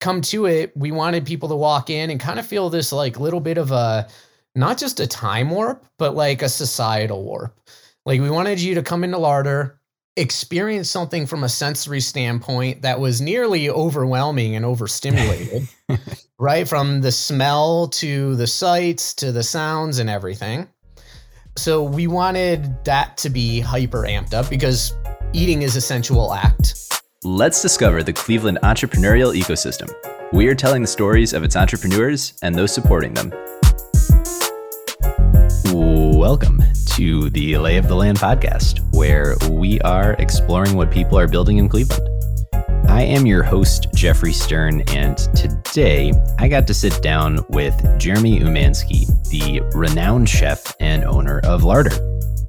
come to it, we wanted people to walk in and kind of feel this like little bit of a, not just a time warp, but like a societal warp. Like we wanted you to come into Larder, experience something from a sensory standpoint that was nearly overwhelming and overstimulated, right? From the smell to the sights to the sounds and everything. So we wanted that to be hyper amped up because eating is a sensual act. Let's discover the Cleveland entrepreneurial ecosystem. We are telling the stories of its entrepreneurs and those supporting them. Welcome to the Lay of the Land podcast, where we are exploring what people are building in Cleveland. I am your host, Jeffrey Stern, and today I got to sit down with Jeremy Umansky, the renowned chef and owner of Larder.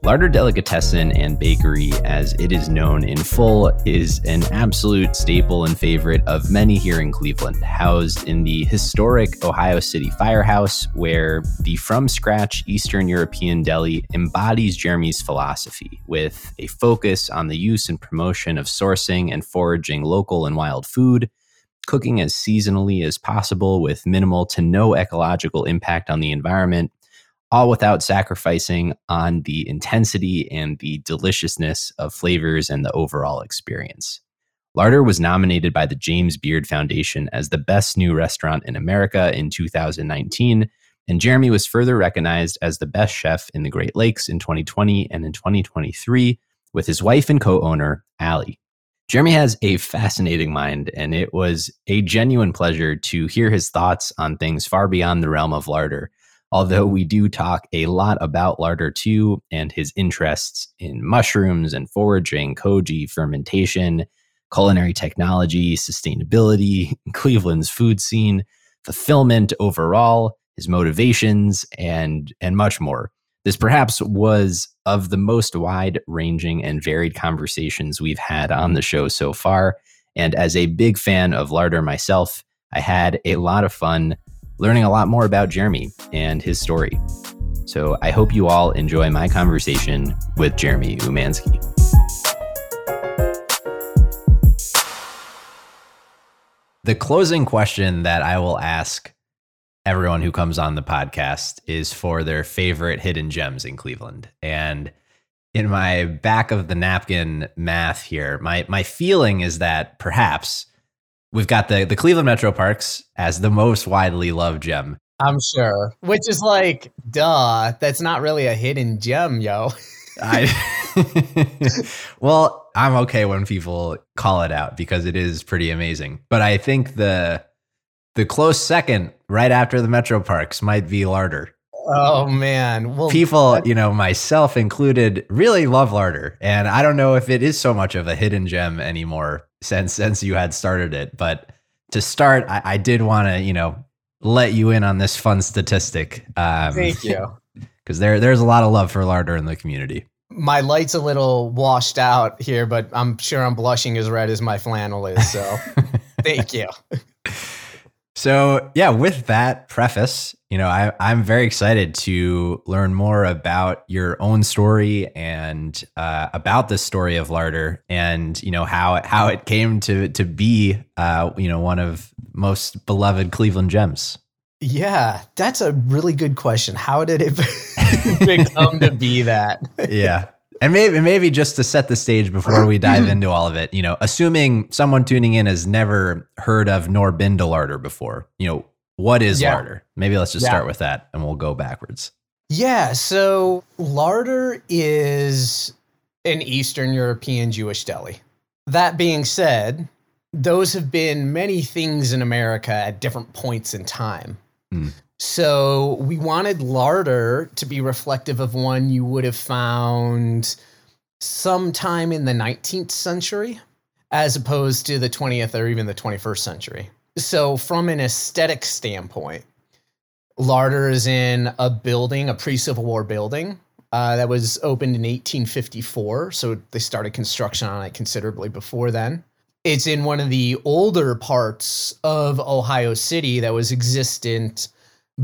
Larder Delicatessen and Bakery, as it is known in full, is an absolute staple and favorite of many here in Cleveland. Housed in the historic Ohio City Firehouse, where the from-scratch Eastern European deli embodies Jeremy's philosophy, with a focus on the use and promotion of sourcing and foraging local and wild food, cooking as seasonally as possible with minimal to no ecological impact on the environment, all without sacrificing on the intensity and the deliciousness of flavors and the overall experience. Larder was nominated by the James Beard Foundation as the best new restaurant in America in 2019, and Jeremy was further recognized as the best chef in the Great Lakes in 2020 and in 2023 with his wife and co-owner, Allie. Jeremy has a fascinating mind, and it was a genuine pleasure to hear his thoughts on things far beyond the realm of Larder. Although we do talk a lot about Larder too, and his interests in mushrooms and foraging, koji, fermentation, culinary technology, sustainability, Cleveland's food scene, fulfillment overall, his motivations, and much more. This perhaps was of the most wide-ranging and varied conversations we've had on the show so far. And as a big fan of Larder myself, I had a lot of fun learning a lot more about Jeremy and his story. So I hope you all enjoy my conversation with Jeremy Umansky. The closing question that I will ask everyone who comes on the podcast is for their favorite hidden gems in Cleveland. And in my back of the napkin math here, my feeling is that perhaps we've got the Cleveland Metro Parks as the most widely loved gem. I'm sure. Which is like, duh, that's not really a hidden gem, yo. Well, I'm okay when people call it out because it is pretty amazing. But I think the close second right after the Metro Parks might be Larder. Oh, man. Well, people, you know, myself included, really love Larder. And I don't know if it is so much of a hidden gem anymore since you had started it. But to start, I did want to, you know, let you in on this fun statistic. Thank you. Because there's a lot of love for Larder in the community. My light's a little washed out here, but I'm sure I'm blushing as red as my flannel is. So thank you. So yeah, with that preface, you know, I'm very excited to learn more about your own story and about the story of Larder and, you know, how it came to be, you know, one of most beloved Cleveland gems. Yeah, that's a really good question. How did it come to be that? Yeah. And maybe just to set the stage before we dive into all of it, you know, assuming someone tuning in has never heard of nor been to Larder before, you know, what is Larder? Maybe let's just start with that and we'll go backwards. Yeah. So Larder is an Eastern European Jewish deli. That being said, those have been many things in America at different points in time. Mm. So we wanted Larder to be reflective of one you would have found sometime in the 19th century, as opposed to the 20th or even the 21st century. So from an aesthetic standpoint, Larder is in a building, a pre-Civil War building that was opened in 1854. So they started construction on it considerably before then. It's in one of the older parts of Ohio City that was existent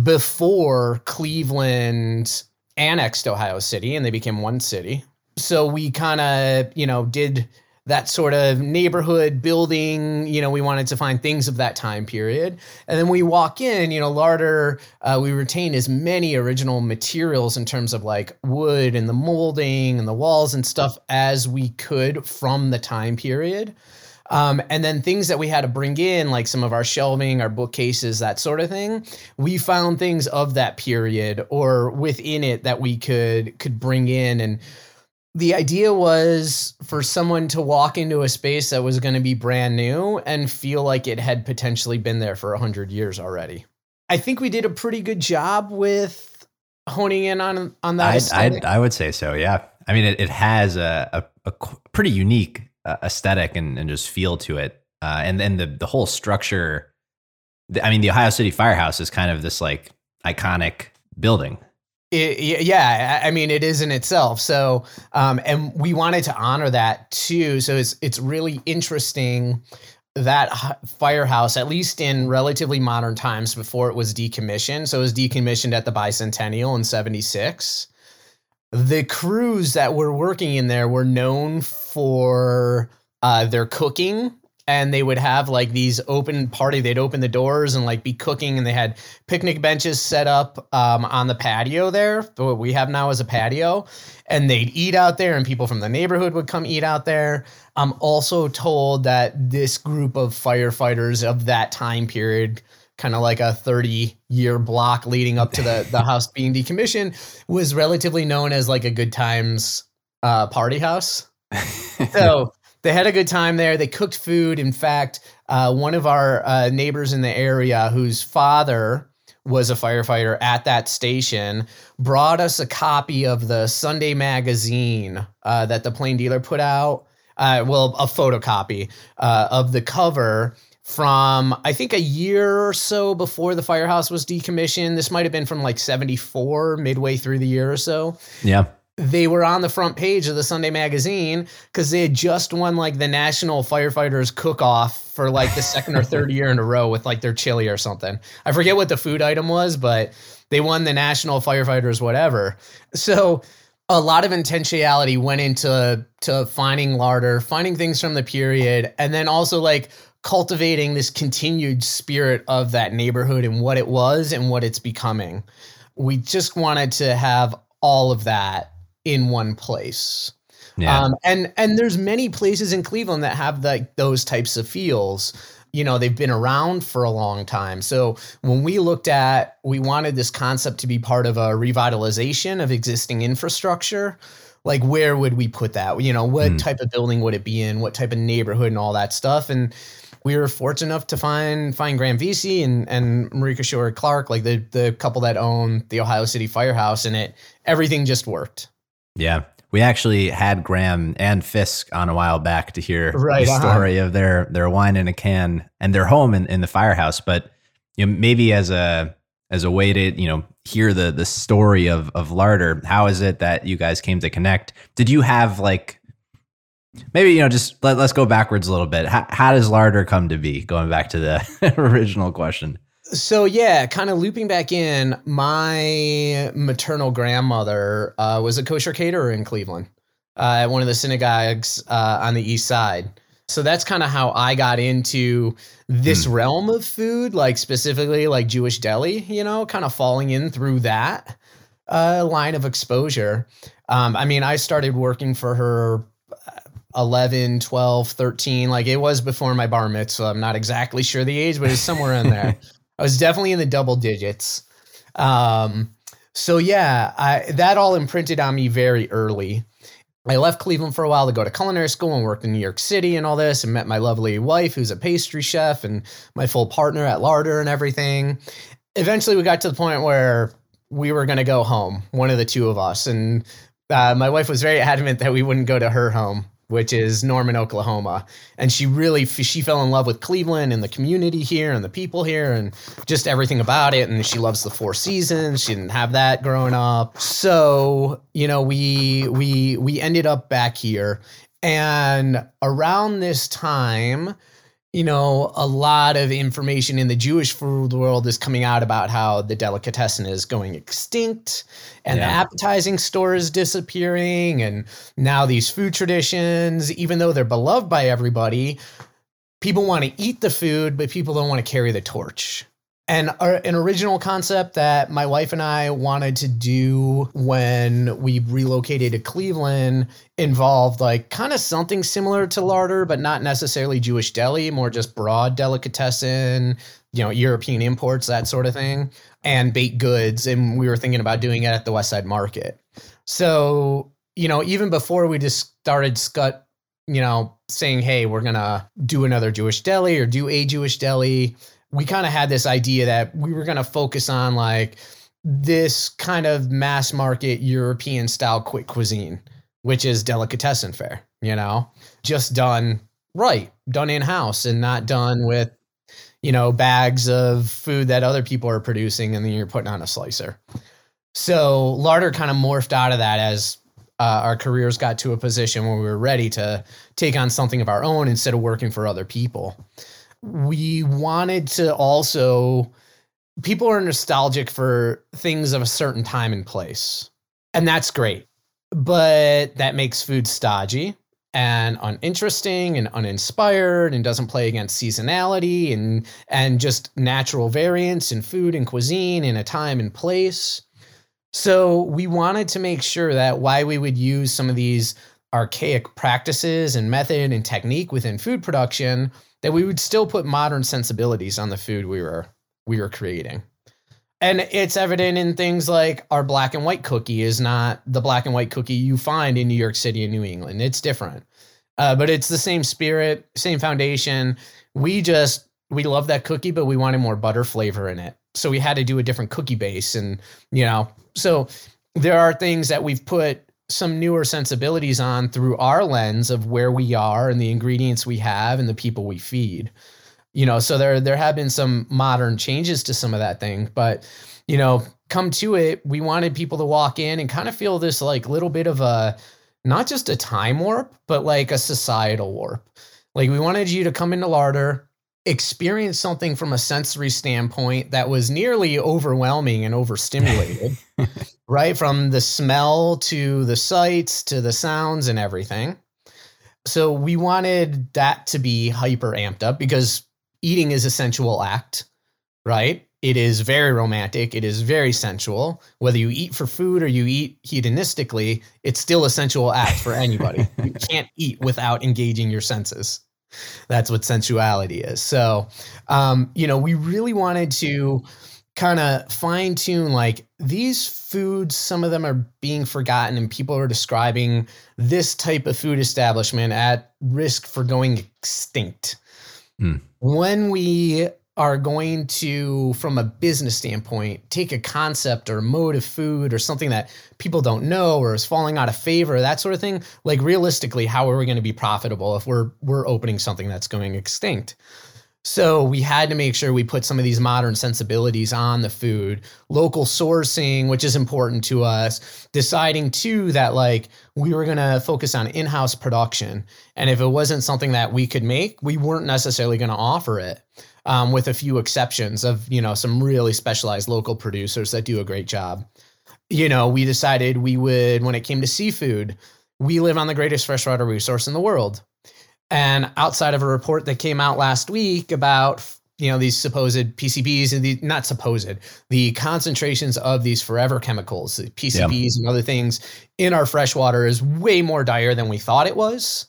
before Cleveland annexed Ohio City and they became one city. So we kind of, you know, did that sort of neighborhood building. You know, we wanted to find things of that time period. And then we walk in, you know, Larder, we retain as many original materials in terms of like wood and the molding and the walls and stuff as we could from the time period. And then things that we had to bring in, like some of our shelving, our bookcases, that sort of thing, we found things of that period or within it that we could bring in. And the idea was for someone to walk into a space that was going to be brand new and feel like it had potentially been there for 100 years already. I think we did a pretty good job with honing in on that. I would say so, yeah. I mean, it has a pretty unique aesthetic and just feel to it. And then the whole structure, I mean, the Ohio City Firehouse is kind of this like iconic building. Yeah, I mean, it is in itself. So, and we wanted to honor that too. So it's really interesting that firehouse, at least in relatively modern times before it was decommissioned. So it was decommissioned at the bicentennial in 76. The crews that were working in there were known for their cooking. And they would have like these open party, they'd open the doors and like be cooking, and they had picnic benches set up on the patio there, what we have now is a patio, and they'd eat out there and people from the neighborhood would come eat out there. I'm also told that this group of firefighters of that time period, kind of like a 30-year block leading up to the house being decommissioned, was relatively known as like a good times party house. So they had a good time there. They cooked food. In fact, one of our neighbors in the area, whose father was a firefighter at that station, brought us a copy of the Sunday magazine that the Plain Dealer put out. Well, a photocopy of the cover from, I think, a year or so before the firehouse was decommissioned. This might have been from like 74, midway through the year or so. Yeah. They were on the front page of the Sunday magazine because they had just won like the National Firefighters Cook-Off for like the second or third year in a row with like their chili or something. I forget what the food item was, but they won the National Firefighters whatever. So a lot of intentionality went into finding Larder, finding things from the period, and then also like cultivating this continued spirit of that neighborhood and what it was and what it's becoming. We just wanted to have all of that in one place. Yeah. And there's many places in Cleveland that have like those types of feels. You know, they've been around for a long time. So when we looked at, we wanted this concept to be part of a revitalization of existing infrastructure. Like, where would we put that? You know, what type of building would it be in? What type of neighborhood and all that stuff? And we were fortunate enough to find Graham Veysey and Marika Shore Clark, like the couple that own the Ohio City Firehouse, and everything just worked. Yeah. We actually had Graham and Fisk on a while back to hear the story of their wine in a can and their home in the firehouse. But you know, maybe as a way to, you know, hear the story of Larder, how is it that you guys came to connect? Did you have like, maybe, you know, just let's go backwards a little bit. How does Larder come to be, going back to the original question? So, yeah, kind of looping back in, my maternal grandmother was a kosher caterer in Cleveland at one of the synagogues on the east side. So that's kind of how I got into this realm of food, like specifically like Jewish deli, you know, kind of falling in through that line of exposure. I mean, I started working for her 11, 12, 13, like it was before my bar mitzvah. I'm not exactly sure the age, but it's somewhere in there. I was definitely in the double digits. So yeah, that all imprinted on me very early. I left Cleveland for a while to go to culinary school and worked in New York City and all this, and met my lovely wife, who's a pastry chef, and my full partner at Larder and everything. Eventually we got to the point where we were going to go home, one of the two of us. And my wife was very adamant that we wouldn't go to her home, which is Norman, Oklahoma. And she fell in love with Cleveland and the community here and the people here and just everything about it. And she loves the Four Seasons. She didn't have that growing up. So, you know, we ended up back here. And around this time, you know, a lot of information in the Jewish food world is coming out about how the delicatessen is going extinct and the appetizing store is disappearing. And now these food traditions, even though they're beloved by everybody, people want to eat the food, but people don't want to carry the torch. And an original concept that my wife and I wanted to do when we relocated to Cleveland involved like kind of something similar to Larder, but not necessarily Jewish deli, more just broad delicatessen, you know, European imports, that sort of thing, and baked goods. And we were thinking about doing it at the West Side Market. So, you know, even before we just started saying, hey, we're going to do another Jewish deli or do a Jewish deli, we kind of had this idea that we were going to focus on like this kind of mass market European style quick cuisine, which is delicatessen fare, you know, just done right, done in-house and not done with, you know, bags of food that other people are producing and then you're putting on a slicer. So Larder kind of morphed out of that as our careers got to a position where we were ready to take on something of our own instead of working for other people. We wanted to also, people are nostalgic for things of a certain time and place, and that's great, but that makes food stodgy and uninteresting and uninspired and doesn't play against seasonality and just natural variance in food and cuisine in a time and place. So we wanted to make sure that while we would use some of these archaic practices and method and technique within food production, that we would still put modern sensibilities on the food we were creating. And it's evident in things like our black and white cookie is not the black and white cookie you find in New York City and New England. It's different, but it's the same spirit, same foundation. We love that cookie, but we wanted more butter flavor in it. So we had to do a different cookie base. And, you know, so there are things that we've put some newer sensibilities on through our lens of where we are and the ingredients we have and the people we feed, you know, so there have been some modern changes to some of that thing, but, you know, come to it, we wanted people to walk in and kind of feel this like little bit of a, not just a time warp, but like a societal warp. Like we wanted you to come into Larder, experience something from a sensory standpoint that was nearly overwhelming and overstimulated, right? From the smell to the sights to the sounds and everything. So we wanted that to be hyper amped up because eating is a sensual act, right? It is very romantic. It is very sensual. Whether you eat for food or you eat hedonistically, it's still a sensual act for anybody. You can't eat without engaging your senses. That's what sensuality is. So, you know, we really wanted to kind of fine tune like these foods, some of them are being forgotten and people are describing this type of food establishment at risk for going extinct. Mm. When we are going to, from a business standpoint, take a concept or mode of food or something that people don't know or is falling out of favor, that sort of thing, like realistically, how are we going to be profitable if we're opening something that's going extinct? So we had to make sure we put some of these modern sensibilities on the food, local sourcing, which is important to us, deciding too that like we were going to focus on in-house production. And if it wasn't something that we could make, we weren't necessarily going to offer it, with a few exceptions of, you know, some really specialized local producers that do a great job. You know, we decided we would, when it came to seafood, we live on the greatest freshwater resource in the world. And outside of a report that came out last week about, you know, these supposed PCBs and the concentrations of these forever chemicals, the PCBs and other things in our freshwater is way more dire than we thought it was.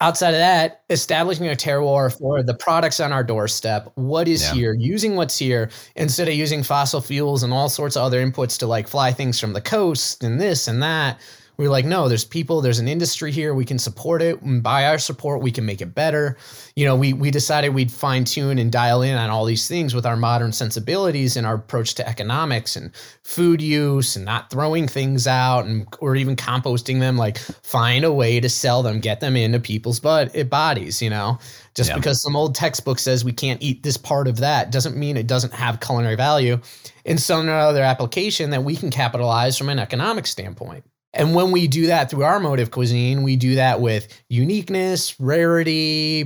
Outside of that, establishing a terroir for the products on our doorstep, what is here, using what's here, instead of using fossil fuels and all sorts of other inputs to like fly things from the coast and this and that. We're like, no, there's people, there's an industry here. We can support it. And by our support, we can make it better. You know, we decided we'd fine tune and dial in on all these things with our modern sensibilities and our approach to economics and food use and not throwing things out and or even composting them, like find a way to sell them, get them into people's bodies, you know, just because some old textbook says we can't eat this part of that doesn't mean it doesn't have culinary value in some other application that we can capitalize from an economic standpoint. And when we do that through our mode of cuisine, we do that with uniqueness, rarity,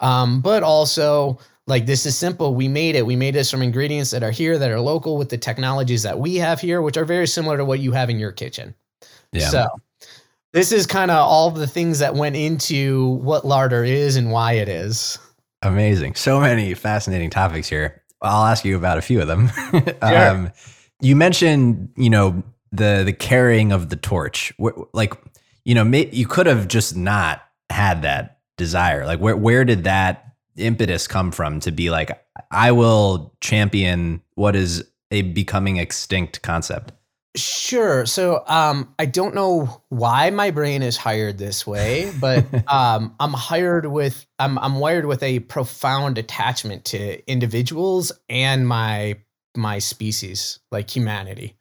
but also like, this is simple. We made it. We made this from ingredients that are here, that are local, with the technologies that we have here, which are very similar to what you have in your kitchen. Yeah. So this is kind of all the things that went into what Larder is and why it is. Amazing. So many fascinating topics here. I'll ask you about a few of them. Sure. You mentioned, the carrying of the torch, you could have just not had that desire. Like, where did that impetus come from to be like, I will champion what is a becoming extinct concept? Sure. So, I don't know why my brain is hired this way, but, I'm wired with a profound attachment to individuals and my species, like humanity.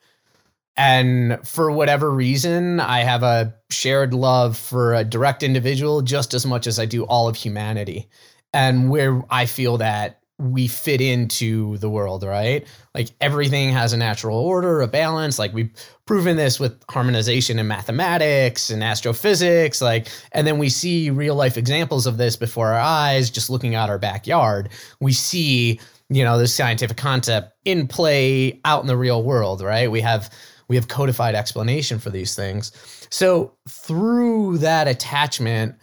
And for whatever reason, I have a shared love for a direct individual just as much as I do all of humanity, and where I feel that we fit into the world, right? Like, everything has a natural order, a balance. Like, we've proven this with harmonization in mathematics and astrophysics, and then we see real life examples of this before our eyes, just looking out our backyard. We see, this scientific concept in play out in the real world, right? We have codified explanation for these things. So through that attachment,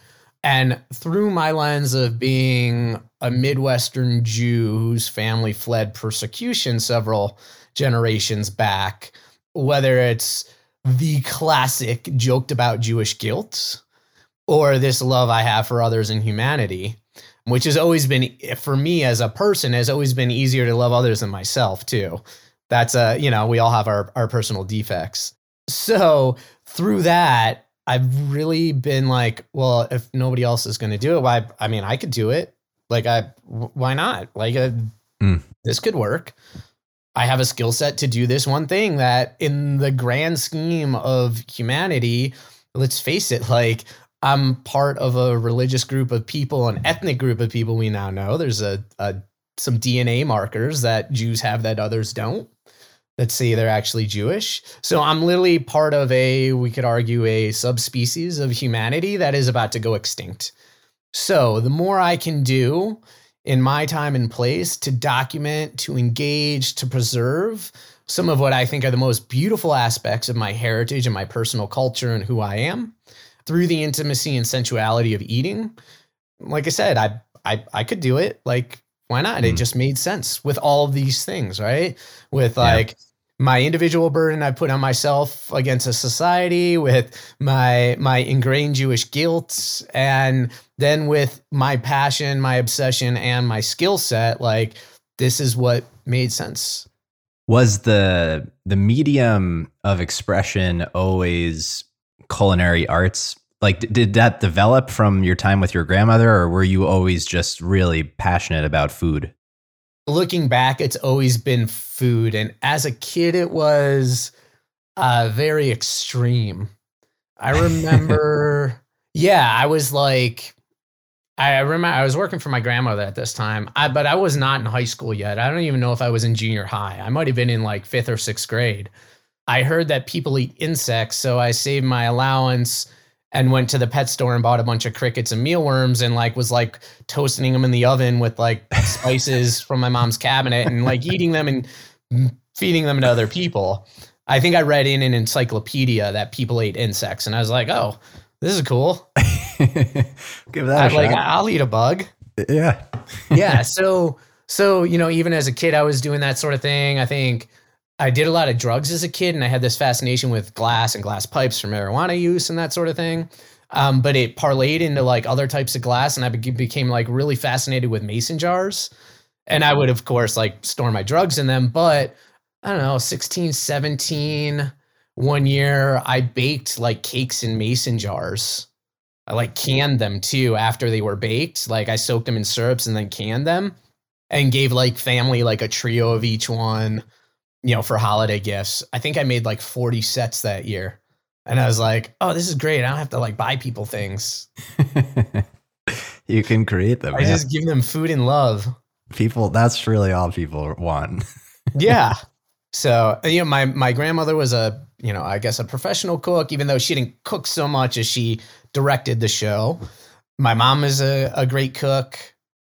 and through my lens of being a Midwestern Jew whose family fled persecution several generations back, whether it's the classic joked about Jewish guilt or this love I have for others and humanity, which has always been, for me as a person, has always been easier to love others than myself too. That's we all have our personal defects. So through that, I've really been like, well, if nobody else is going to do it, why? I mean, I could do it. Why not? This could work. I have a skill set to do this one thing that, in the grand scheme of humanity, let's face it, I'm part of a religious group of people, an ethnic group of people. We now know there's some DNA markers that Jews have that others don't. Let's say they're actually Jewish. So I'm literally part of a subspecies of humanity that is about to go extinct. So the more I can do in my time and place to document, to engage, to preserve some of what I think are the most beautiful aspects of my heritage and my personal culture and who I am, through the intimacy and sensuality of eating, like I said, I could do it. Why not? It just made sense with all of these things, right? With my individual burden I put on myself against a society, with my ingrained Jewish guilt, and then with my passion, my obsession, and my skill set, this is what made sense. Was the medium of expression always culinary arts? Did that develop from your time with your grandmother, or were you always just really passionate about food? Looking back, it's always been food. And as a kid, it was very extreme. I remember, I was working for my grandmother at this time, but I was not in high school yet. I don't even know if I was in junior high. I might've been in fifth or sixth grade. I heard that people eat insects, so I saved my allowance and went to the pet store and bought a bunch of crickets and mealworms, and was toasting them in the oven with spices from my mom's cabinet, and eating them and feeding them to other people. I think I read in an encyclopedia that people ate insects, and I was like, oh, this is cool. Give that a shot. I'll eat a bug. Yeah. Yeah. So, even as a kid, I was doing that sort of thing. I think I did a lot of drugs as a kid, and I had this fascination with glass and glass pipes for marijuana use and that sort of thing. But it parlayed into other types of glass, and I became really fascinated with mason jars. And I would, of course, store my drugs in them. But I don't know, 16, 17, one year I baked cakes in mason jars. I canned them too after they were baked. I soaked them in syrups and then canned them, and gave family a trio of each one, for holiday gifts. I think I made 40 sets that year. And I was like, oh, this is great. I don't have to buy people things. You can create them. Just give them food and love. People, that's really all people want. Yeah. So, you know, my grandmother was a professional cook, even though she didn't cook so much as she directed the show. My mom is a great cook.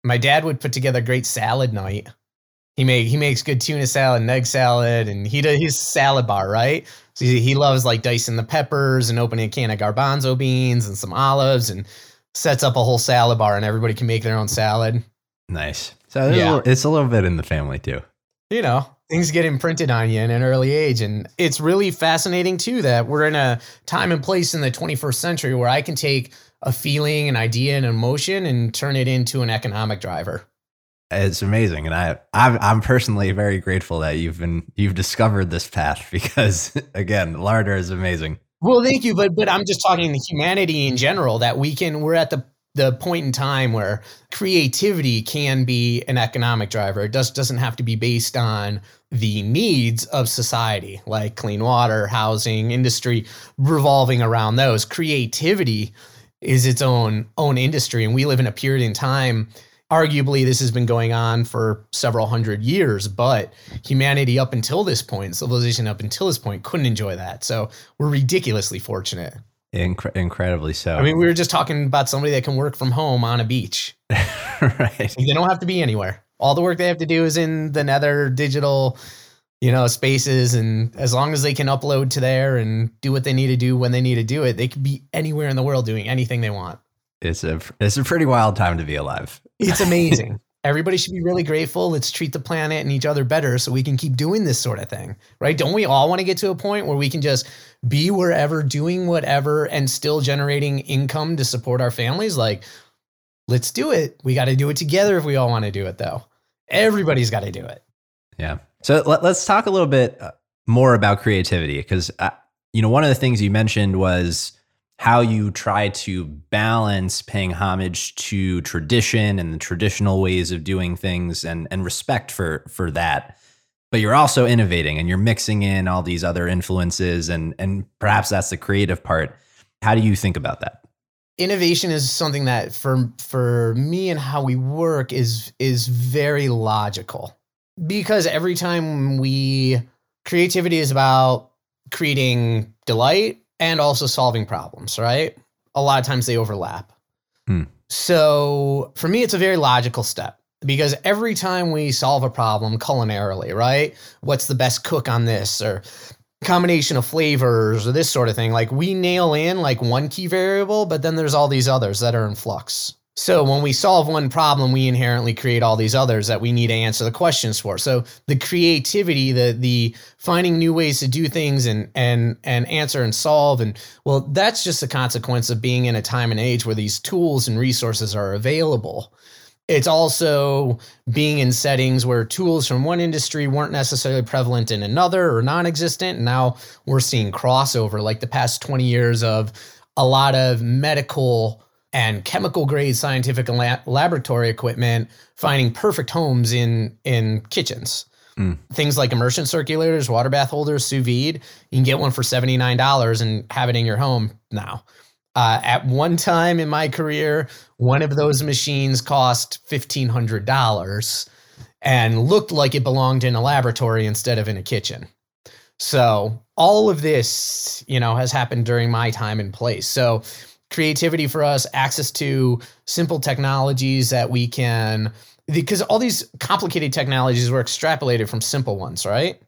My dad would put together a great salad night. He makes good tuna salad and egg salad, and he does his salad bar, right? So he loves like dicing the peppers and opening a can of garbanzo beans and some olives, and sets up a whole salad bar, and everybody can make their own salad. Nice. So it's a little bit in the family too. You know, things get imprinted on you in an early age. And it's really fascinating too that we're in a time and place in the 21st century where I can take a feeling, an idea, an emotion, and turn it into an economic driver. It's amazing. And I'm personally very grateful that you've discovered this path, because again, Larder is amazing. Well, thank you. But I'm just talking to humanity in general, that we're at the point in time where creativity can be an economic driver. It doesn't have to be based on the needs of society, like clean water, housing, industry, revolving around those. Creativity is its own industry. And we live in a period in time, arguably this has been going on for several hundred years, but humanity up until this point, civilization up until this point, couldn't enjoy that. So we're ridiculously fortunate. Incredibly so. I mean, we were just talking about somebody that can work from home on a beach. Right. They don't have to be anywhere. All the work they have to do is in the nether digital, spaces. And as long as they can upload to there and do what they need to do when they need to do it, they could be anywhere in the world doing anything they want. It's a pretty wild time to be alive. It's amazing. Everybody should be really grateful. Let's treat the planet and each other better so we can keep doing this sort of thing, right? Don't we all want to get to a point where we can just be wherever, doing whatever, and still generating income to support our families? Like, let's do it. We got to do it together if we all want to do it, though. Everybody's got to do it. Yeah. So let's talk a little bit more about creativity, because, one of the things you mentioned was how you try to balance paying homage to tradition and the traditional ways of doing things and respect for that. But you're also innovating and you're mixing in all these other influences, and perhaps that's the creative part. How do you think about that? Innovation is something that for me and how we work is very logical, because every time creativity is about creating delight and also solving problems, right? A lot of times they overlap. So for me, it's a very logical step, because every time we solve a problem culinarily, right? What's the best cook on this, or combination of flavors, or this sort of thing? Like, we nail in like one key variable, but then there's all these others that are in flux. So when we solve one problem, we inherently create all these others that we need to answer the questions for. So the creativity, the finding new ways to do things and answer and solve, and well, that's just a consequence of being in a time and age where these tools and resources are available. It's also being in settings where tools from one industry weren't necessarily prevalent in another or non-existent. Now we're seeing crossover, like the past 20 years of a lot of medical and chemical grade scientific and laboratory equipment finding perfect homes in kitchens. Things like immersion circulators, water bath holders, sous vide. You can get one for $79 and have it in your home now. At one time in my career, one of those machines cost $1,500 and looked like it belonged in a laboratory instead of in a kitchen. So all of this, has happened during my time and place. So creativity for us, access to simple technologies that we can, because all these complicated technologies were extrapolated from simple ones, right?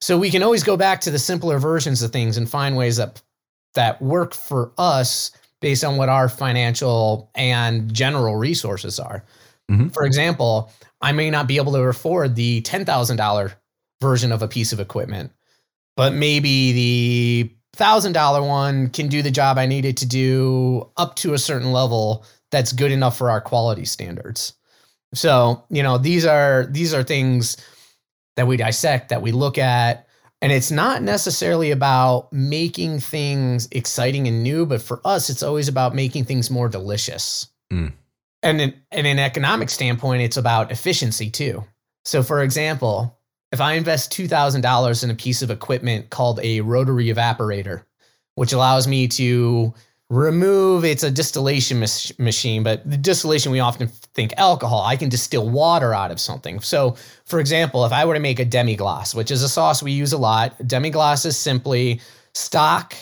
So we can always go back to the simpler versions of things and find ways that work for us based on what our financial and general resources are. Mm-hmm. For example, I may not be able to afford the $10,000 version of a piece of equipment, but maybe the $1,000 one can do the job I needed to do up to a certain level that's good enough for our quality standards. So, these are things that we dissect, that we look at, and it's not necessarily about making things exciting and new, but for us, it's always about making things more delicious. And in an economic standpoint, it's about efficiency too. So for example, if I invest $2,000 in a piece of equipment called a rotary evaporator, which allows me to remove, it's a distillation machine, but the distillation, we often think alcohol. I can distill water out of something. So for example, if I were to make a demi-glace, which is a sauce we use a lot, demi-glace is simply stock,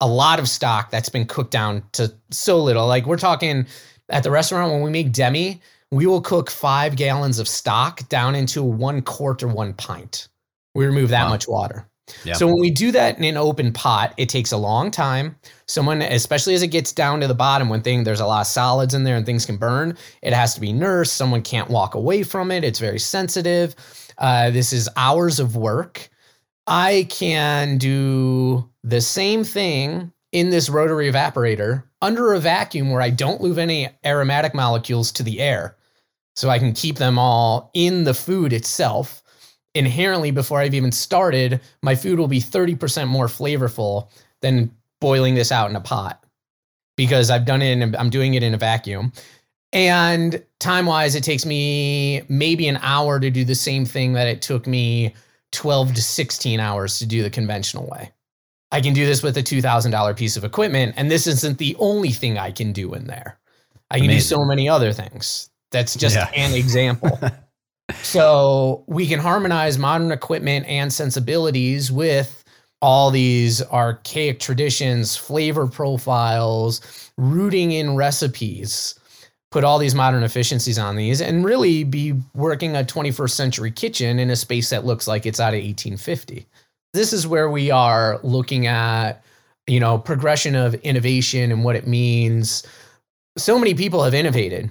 a lot of stock that's been cooked down to so little. Like we're talking at the restaurant, when we make demi, we will cook 5 gallons of stock down into 1 quart or 1 pint. We remove that much water. Yep. So when we do that in an open pot, it takes a long time. Someone, especially as it gets down to the bottom, when there's a lot of solids in there and things can burn, it has to be nursed. Someone can't walk away from it. It's very sensitive. This is hours of work. I can do the same thing in this rotary evaporator under a vacuum where I don't lose any aromatic molecules to the air. So I can keep them all in the food itself. Inherently, before I've even started, my food will be 30% more flavorful than boiling this out in a pot, because I've done it and I'm doing it in a vacuum. And time-wise, it takes me maybe an hour to do the same thing that it took me 12 to 16 hours to do the conventional way. I can do this with a $2,000 piece of equipment, and this isn't the only thing I can do in there. I can do so many other things. That's just an example. So we can harmonize modern equipment and sensibilities with all these archaic traditions, flavor profiles, rooting in recipes, put all these modern efficiencies on these, and really be working a 21st century kitchen in a space that looks like it's out of 1850. This is where we are looking at, you know, progression of innovation and what it means. So many people have innovated.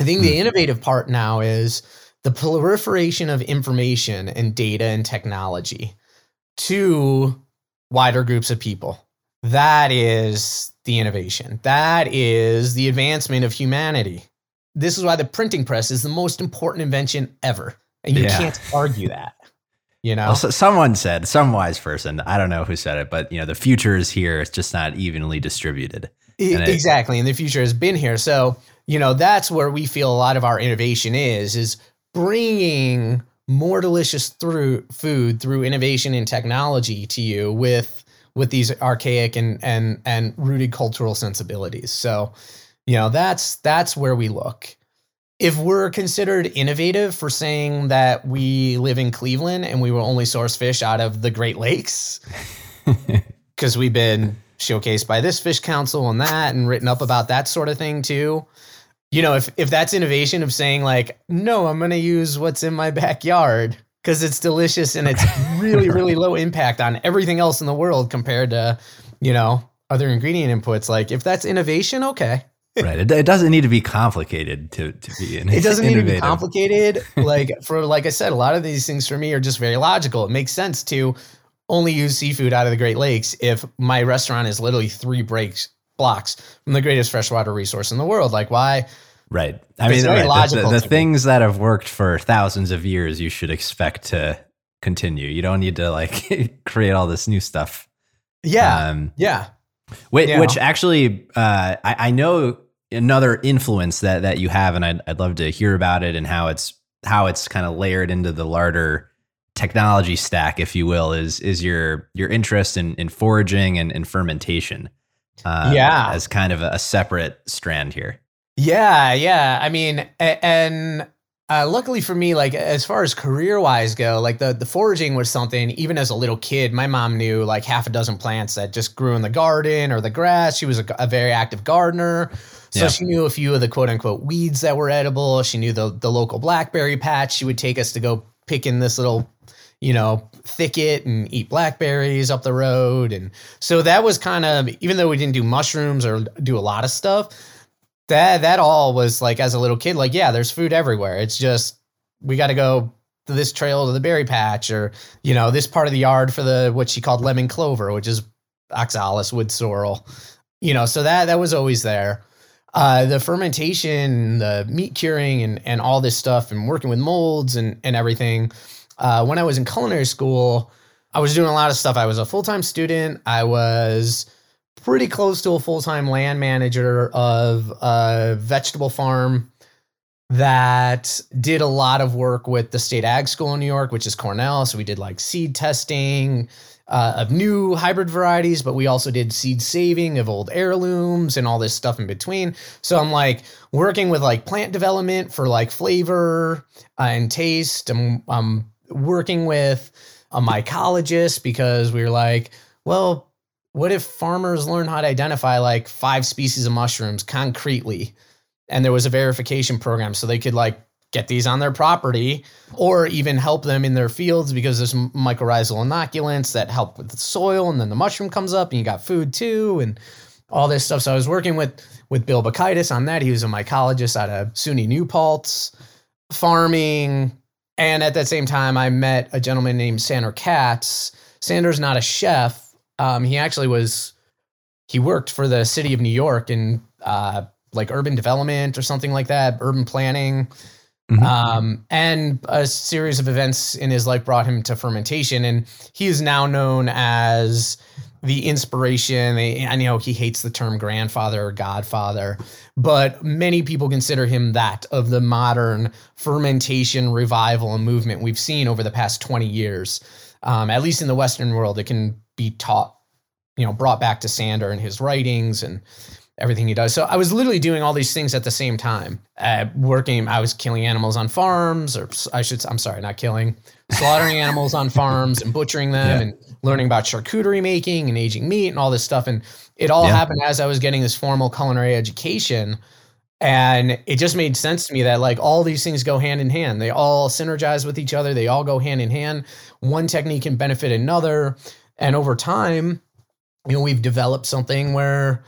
I think the innovative part now is the proliferation of information and data and technology to wider groups of people. That is the innovation. That is the advancement of humanity. This is why the printing press is the most important invention ever. And you can't argue that, you know? Well, so someone said, some wise person, I don't know who said it, but you know, the future is here. It's just not evenly distributed. Exactly. And the future has been here. So, you know, that's where we feel a lot of our innovation is bringing more delicious food through innovation and technology to you with these archaic and rooted cultural sensibilities. So, you know, that's where we look. If we're considered innovative for saying that we live in Cleveland and we will only source fish out of the Great Lakes, because we've been showcased by this fish council and that, and written up about that sort of thing too. You know, if that's innovation of saying like, no, I'm going to use what's in my backyard because it's delicious and it's really, really low impact on everything else in the world compared to, you know, other ingredient inputs. Like if that's innovation, okay. Right. It doesn't need to be complicated to be innovative. It doesn't need to be complicated. Like I said, a lot of these things for me are just very logical. It makes sense to only use seafood out of the Great Lakes if my restaurant is literally 3 blocks from the greatest freshwater resource in the world. Like why? Right. I mean, the things that have worked for thousands of years, you should expect to continue. You don't need to like create all this new stuff. Yeah. Which actually, I know another influence that you have, and I'd love to hear about it and how it's kind of layered into the larder technology stack, if you will, is your interest in foraging and fermentation. As kind of a separate strand here. Yeah. I mean, and luckily for me, like as far as career-wise go, like the foraging was something, even as a little kid, my mom knew like 6 plants that just grew in the garden or the grass. She was a very active gardener. So she knew a few of the quote unquote weeds that were edible. She knew the local blackberry patch. She would take us to go pick in this little, you know, thicket and eat blackberries up the road. And so that was kind of, even though we didn't do mushrooms or do a lot of stuff, that all was like, as a little kid, like, yeah, there's food everywhere. It's just, we got to go to this trail to the berry patch or, you know, this part of the yard for what she called lemon clover, which is oxalis wood sorrel, you know, so that was always there. The fermentation, the meat curing and all this stuff and working with molds and everything. When I was in culinary school, I was doing a lot of stuff. I was a full-time student. I was pretty close to a full-time land manager of a vegetable farm. that did a lot of work with the state ag school in New York, which is Cornell. So we did like seed testing of new hybrid varieties, but we also did seed saving of old heirlooms and all this stuff in between. So I'm like working with like plant development for like flavor and taste. I'm working with a mycologist because we were like, well, what if farmers learn how to identify like 5 species of mushrooms concretely? And there was a verification program so they could like get these on their property or even help them in their fields because there's mycorrhizal inoculants that help with the soil. And then the mushroom comes up and you got food too and all this stuff. So I was working with Bill Bacaitis on that. He was a mycologist out of SUNY New Paltz, farming. And at that same time, I met a gentleman named Sandor Katz. Sandor's not a chef. He actually was, he worked for the city of New York in like urban development or something like that, urban planning. Mm-hmm. And a series of events in his life brought him to fermentation. And he is now known as the inspiration. I know he hates the term grandfather or godfather, but many people consider him that of the modern fermentation revival and movement we've seen over the past 20 years. At least in the Western world, it can be taught, you know, brought back to Sandor and his writings and everything he does. So I was literally doing all these things at the same time. I was killing animals on farms, or slaughtering animals on farms and butchering them and learning about charcuterie making and aging meat and all this stuff. And it all happened as I was getting this formal culinary education. And it just made sense to me that like all these things go hand in hand. They all synergize with each other. They all go hand in hand. One technique can benefit another. And over time, you know, we've developed something where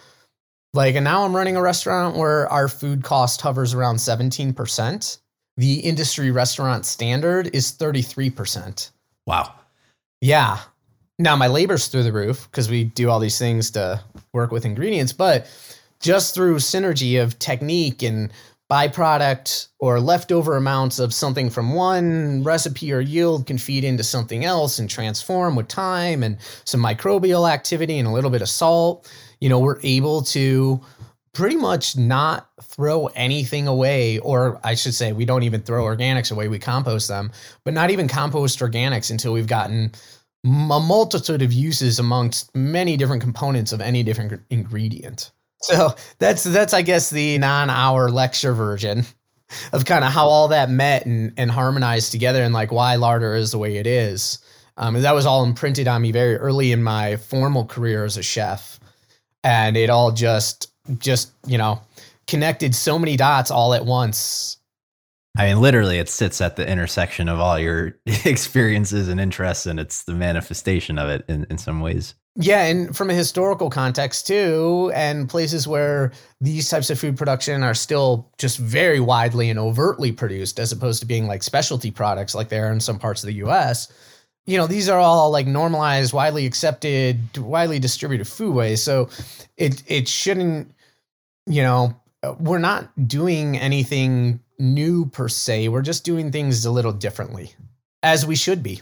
like, and now I'm running a restaurant where our food cost hovers around 17%. The industry restaurant standard is 33%. Wow. Yeah. Now my labor's through the roof because we do all these things to work with ingredients, but just through synergy of technique and byproduct or leftover amounts of something from one recipe or yield can feed into something else and transform with time and some microbial activity and a little bit of salt. You know, we're able to pretty much not throw anything away, or I should say we don't even throw organics away. We compost them, but not even compost organics until we've gotten a multitude of uses amongst many different components of any different ingredient. So that's I guess the non-hour lecture version of kind of how all that met and harmonized together and like why Larder is the way it is. And that was all imprinted on me very early in my formal career as a chef. And it all just, you know, connected so many dots all at once. I mean, literally it sits at the intersection of all your experiences and interests, and it's the manifestation of it in some ways. Yeah, and from a historical context too, and places where these types of food production are still just very widely and overtly produced as opposed to being like specialty products like they are in some parts of the U.S. You know, these are all like normalized, widely accepted, widely distributed foodways. So it shouldn't, you know, we're not doing anything new per se. We're just doing things a little differently, as we should be.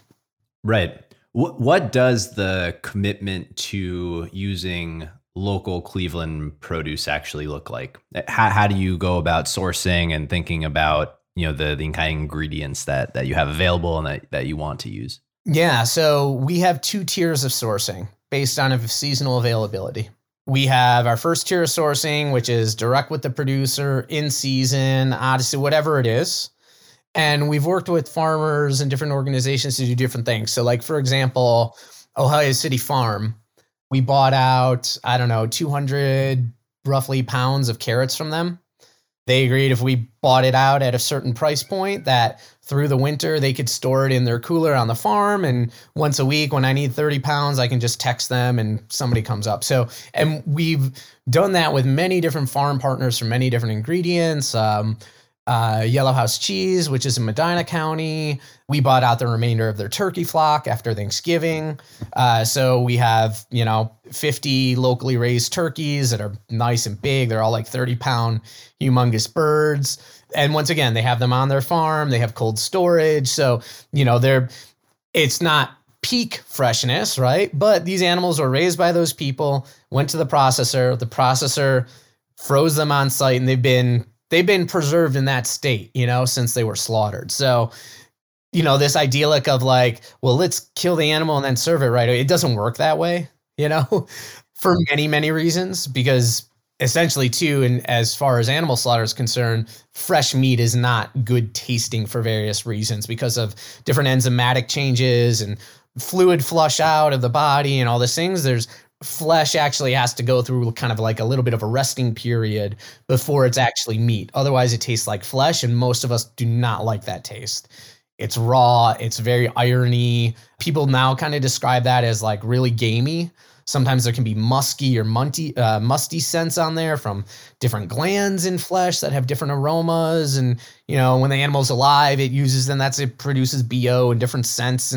Right. What does the commitment to using local Cleveland produce actually look like? How do you go about sourcing and thinking about, you know, the kind of ingredients that you have available and that you want to use? Yeah. So we have 2 tiers of sourcing based on seasonal availability. We have our first tier of sourcing, which is direct with the producer, in season, Odyssey, whatever it is. And we've worked with farmers and different organizations to do different things. So like, for example, Ohio City Farm, we bought out, 200 roughly pounds of carrots from them. They agreed if we bought it out at a certain price point that through the winter, they could store it in their cooler on the farm. And once a week when I need 30 pounds, I can just text them and somebody comes up. So, and we've done that with many different farm partners for many different ingredients. Yellow House Cheese, which is in Medina County. We bought out the remainder of their turkey flock after Thanksgiving. So we have, 50 locally raised turkeys that are nice and big. They're all like 30-pound humongous birds. And once again, they have them on their farm. They have cold storage. So, it's not peak freshness, right? But these animals were raised by those people, went to the processor. The processor froze them on site, and they've been they've been preserved in that state, you know, since they were slaughtered. So, you know, this idyllic of like, well, let's kill the animal and then serve it right away. It doesn't work that way, you know, for many, many reasons, because essentially too, and as far as animal slaughter is concerned, fresh meat is not good tasting for various reasons because of different enzymatic changes and fluid flush out of the body and all these things. There's flesh actually has to go through kind of like a little bit of a resting period before it's actually meat. Otherwise, it tastes like flesh, and most of us do not like that taste. It's raw. It's very irony. People now kind of describe that as like really gamey. Sometimes there can be musky or musty scents on there from different glands in flesh that have different aromas. And, you know, when the animal's alive, it uses them. It produces BO and different scents.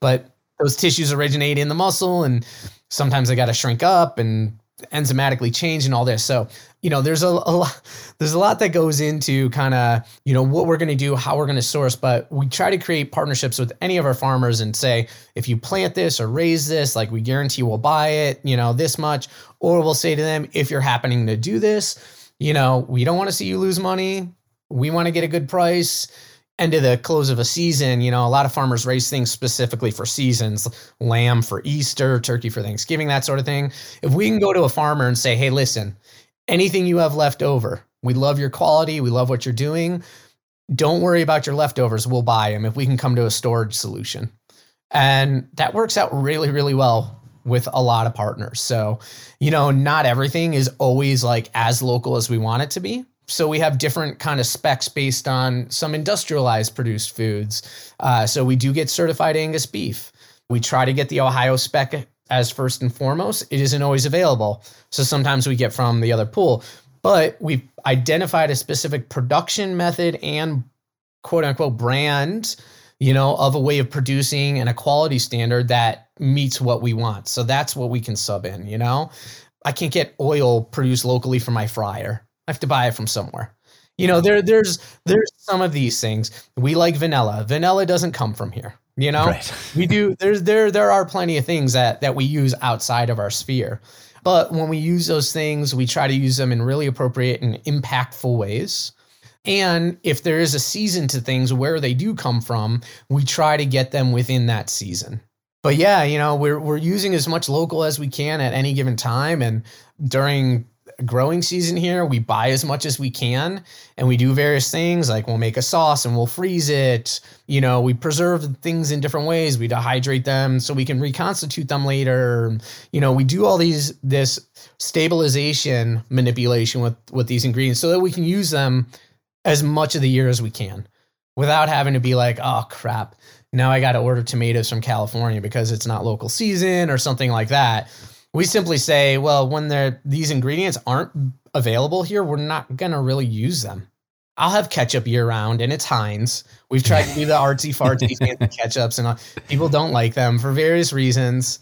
But those tissues originate in the muscle, and sometimes they got to shrink up and enzymatically change and all this. So, you know, there's a lot that goes into kind of, you know, what we're going to do, how we're going to source, but we try to create partnerships with any of our farmers and say, if you plant this or raise this, like we guarantee we'll buy it, you know, this much, or we'll say to them, if you're happening to do this, you know, we don't want to see you lose money. We want to get a good price. And to the close of a season, you know, a lot of farmers raise things specifically for seasons, lamb for Easter, turkey for Thanksgiving, that sort of thing. If we can go to a farmer and say, hey, listen, anything you have left over, we love your quality, we love what you're doing. Don't worry about your leftovers. We'll buy them if we can come to a storage solution. And that works out really, really well with a lot of partners. So, you know, not everything is always like as local as we want it to be. So we have different kind of specs based on some industrialized produced foods. So we do get certified Angus beef. We try to get the Ohio spec as first and foremost. It isn't always available. So sometimes we get from the other pool, but we've identified a specific production method and quote unquote brand, you know, of a way of producing and a quality standard that meets what we want. So that's what we can sub in, you know. I can't get oil produced locally for my fryer. I have to buy it from somewhere. You know, there's some of these things. We like vanilla. Vanilla doesn't come from here. You know, right. We do. There are plenty of things that we use outside of our sphere. But when we use those things, we try to use them in really appropriate and impactful ways. And if there is a season to things where they do come from, we try to get them within that season. But yeah, you know, we're using as much local as we can at any given time. And during growing season here, we buy as much as we can, and we do various things like we'll make a sauce and we'll freeze it. You know, we preserve things in different ways. We dehydrate them so we can reconstitute them later. You know, we do all this stabilization manipulation with these ingredients so that we can use them as much of the year as we can without having to be like, oh crap, now I got to order tomatoes from California because it's not local season or something like that. We simply say, well, when these ingredients aren't available here, we're not going to really use them. I'll have ketchup year round, and it's Heinz. We've tried to do the artsy fartsy fancy ketchups, and people don't like them for various reasons.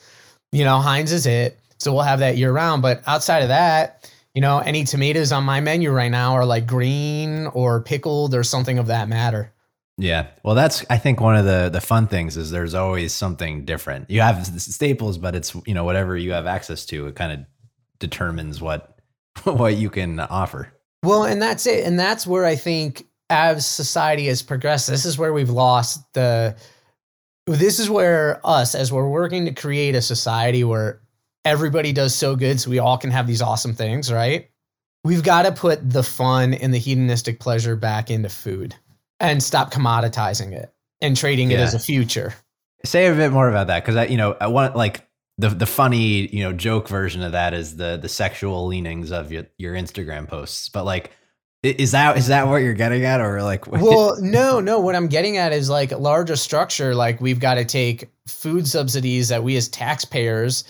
You know, Heinz is it. So we'll have that year round. But outside of that, you know, any tomatoes on my menu right now are like green or pickled or something of that matter. Yeah. Well, that's, I think, one of the fun things is there's always something different. You have staples, but it's, you know, whatever you have access to, it kind of determines what you can offer. Well, and that's it. And that's where I think as society has progressed, this is where we've lost this is where us, as we're working to create a society where everybody does so good so we all can have these awesome things, right? We've got to put the fun and the hedonistic pleasure back into food. And stop commoditizing it and trading it as a future. Say a bit more about that, because I want like the funny joke version of that is the sexual leanings of your Instagram posts. But like, is that what you're getting at, or like? Well, no. What I'm getting at is like larger structure. Like we've got to take food subsidies that we as taxpayers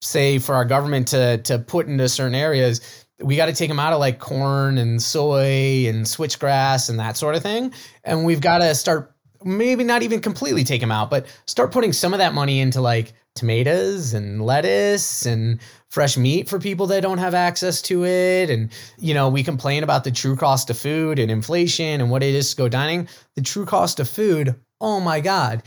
say for our government to put into certain areas. We got to take them out of like corn and soy and switchgrass and that sort of thing. And we've got to start, maybe not even completely take them out, but start putting some of that money into like tomatoes and lettuce and fresh meat for people that don't have access to it. And, you know, we complain about the true cost of food and inflation and what it is to go dining. The true cost of food, oh my God.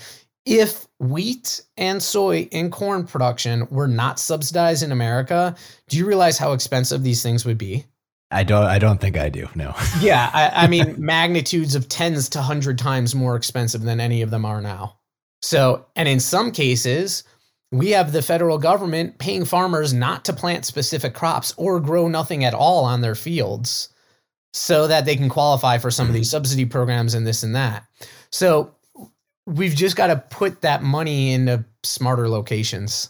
If wheat and soy and corn production were not subsidized in America, do you realize how expensive these things would be? I don't think I do. No. Yeah. I mean, magnitudes of tens to 100 times more expensive than any of them are now. So, and in some cases, we have the federal government paying farmers not to plant specific crops or grow nothing at all on their fields so that they can qualify for some of these subsidy programs and this and that. So we've just got to put that money into smarter locations,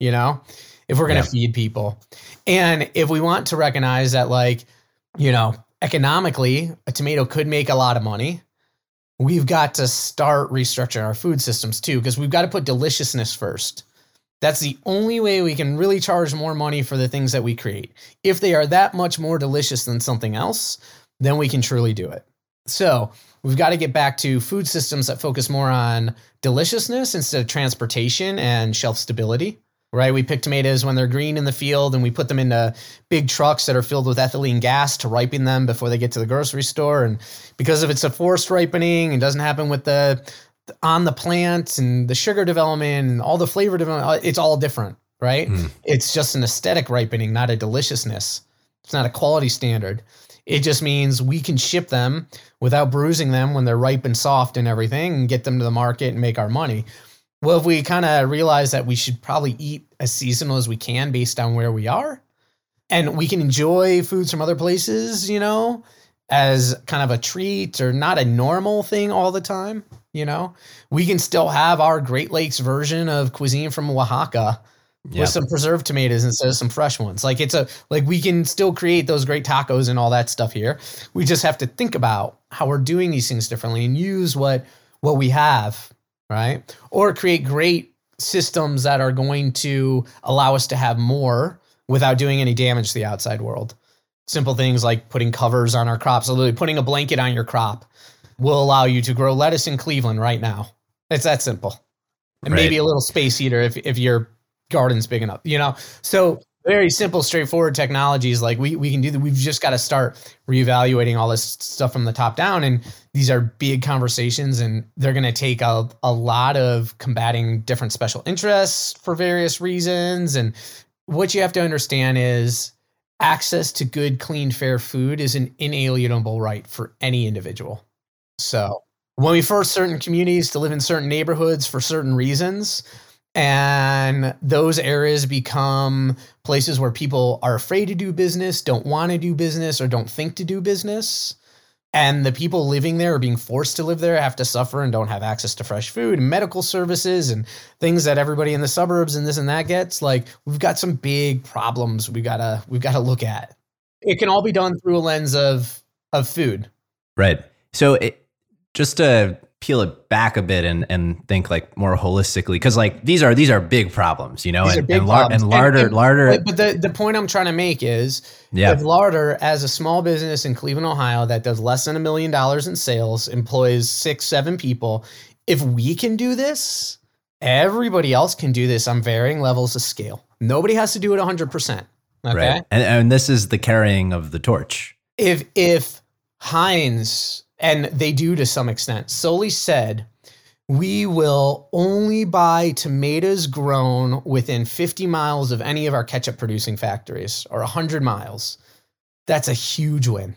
you know, if we're going to feed people. And if we want to recognize that, like, you know, economically, a tomato could make a lot of money, we've got to start restructuring our food systems too, because we've got to put deliciousness first. That's the only way we can really charge more money for the things that we create. If they are that much more delicious than something else, then we can truly do it. So we've got to get back to food systems that focus more on deliciousness instead of transportation and shelf stability, right? We pick tomatoes when they're green in the field and we put them into big trucks that are filled with ethylene gas to ripen them before they get to the grocery store. And because if it's a forced ripening, it doesn't happen with on the plants and the sugar development and all the flavor development, it's all different, right? Mm. It's just an aesthetic ripening, not a deliciousness. It's not a quality standard. It just means we can ship them without bruising them when they're ripe and soft and everything and get them to the market and make our money. Well, if we kind of realize that we should probably eat as seasonal as we can based on where we are, and we can enjoy foods from other places, you know, as kind of a treat or not a normal thing all the time. You know, we can still have our Great Lakes version of cuisine from Oaxaca with some preserved tomatoes instead of some fresh ones. Like we can still create those great tacos and all that stuff here. We just have to think about how we're doing these things differently and use what we have, right? Or create great systems that are going to allow us to have more without doing any damage to the outside world. Simple things like putting covers on our crops, literally putting a blanket on your crop, will allow you to grow lettuce in Cleveland right now. It's that simple. And maybe a little space heater if your garden's big enough, you know? So very simple, straightforward technologies. Like we can do that. We've just got to start reevaluating all this stuff from the top down. And these are big conversations, and they're going to take a lot of combating different special interests for various reasons. And what you have to understand is access to good, clean, fair food is an inalienable right for any individual. So when we force certain communities to live in certain neighborhoods for certain reasons, and those areas become places where people are afraid to do business, don't want to do business, or don't think to do business, and the people living there or being forced to live there have to suffer and don't have access to fresh food and medical services and things that everybody in the suburbs and this and that gets, like, we've got some big problems we've got to look at. It can all be done through a lens of food. Right. So just to peel it back a bit and think like more holistically, because like these are big problems, you know, Larder. But the point I'm trying to make is if Larder, as a small business in Cleveland, Ohio, that does less than $1 million in sales, employs 6-7 people, if we can do this, everybody else can do this on varying levels of scale. Nobody has to do it 100%. Okay. Right. And this is the carrying of the torch. If Heinz, and they do to some extent, solely said, we will only buy tomatoes grown within 50 miles of any of our ketchup producing factories, or 100 miles. That's a huge win,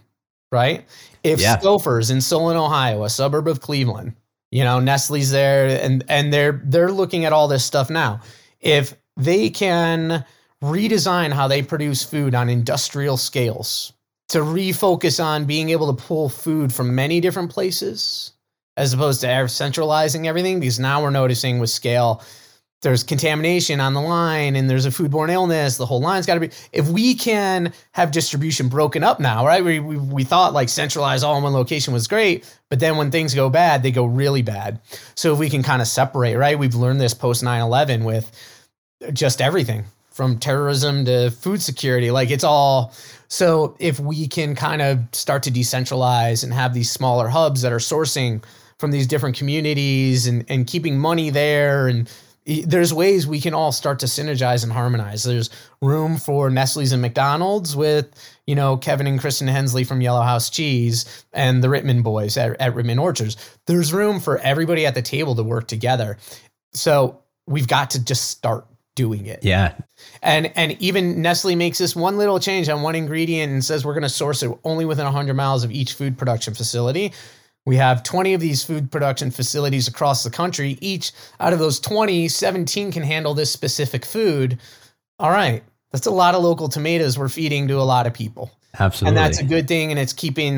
right? If Stouffer's in Solon, Ohio, a suburb of Cleveland, you know, Nestle's there, and they're looking at all this stuff now. If they can redesign how they produce food on industrial scales, to refocus on being able to pull food from many different places as opposed to centralizing everything, because now we're noticing with scale, there's contamination on the line and there's a foodborne illness. The whole line's got to be, if we can have distribution broken up now, right? We thought like centralized all in one location was great, but then when things go bad, they go really bad. So if we can kind of separate, right? We've learned this post 9/11 with just everything, from terrorism to food security, like it's all. So if we can kind of start to decentralize and have these smaller hubs that are sourcing from these different communities and keeping money there, and there's ways we can all start to synergize and harmonize. There's room for Nestle's and McDonald's with, you know, Kevin and Kristen Hensley from Yellow House Cheese and the Rittman boys at Rittman Orchards. There's room for everybody at the table to work together. So we've got to just start doing it. Yeah. And even Nestle makes this one little change on one ingredient and says we're going to source it only within 100 miles of each food production facility. We have 20 of these food production facilities across the country. Each out of those 20, 17 can handle this specific food. All right. That's a lot of local tomatoes we're feeding to a lot of people. Absolutely. And that's a good thing. And it's keeping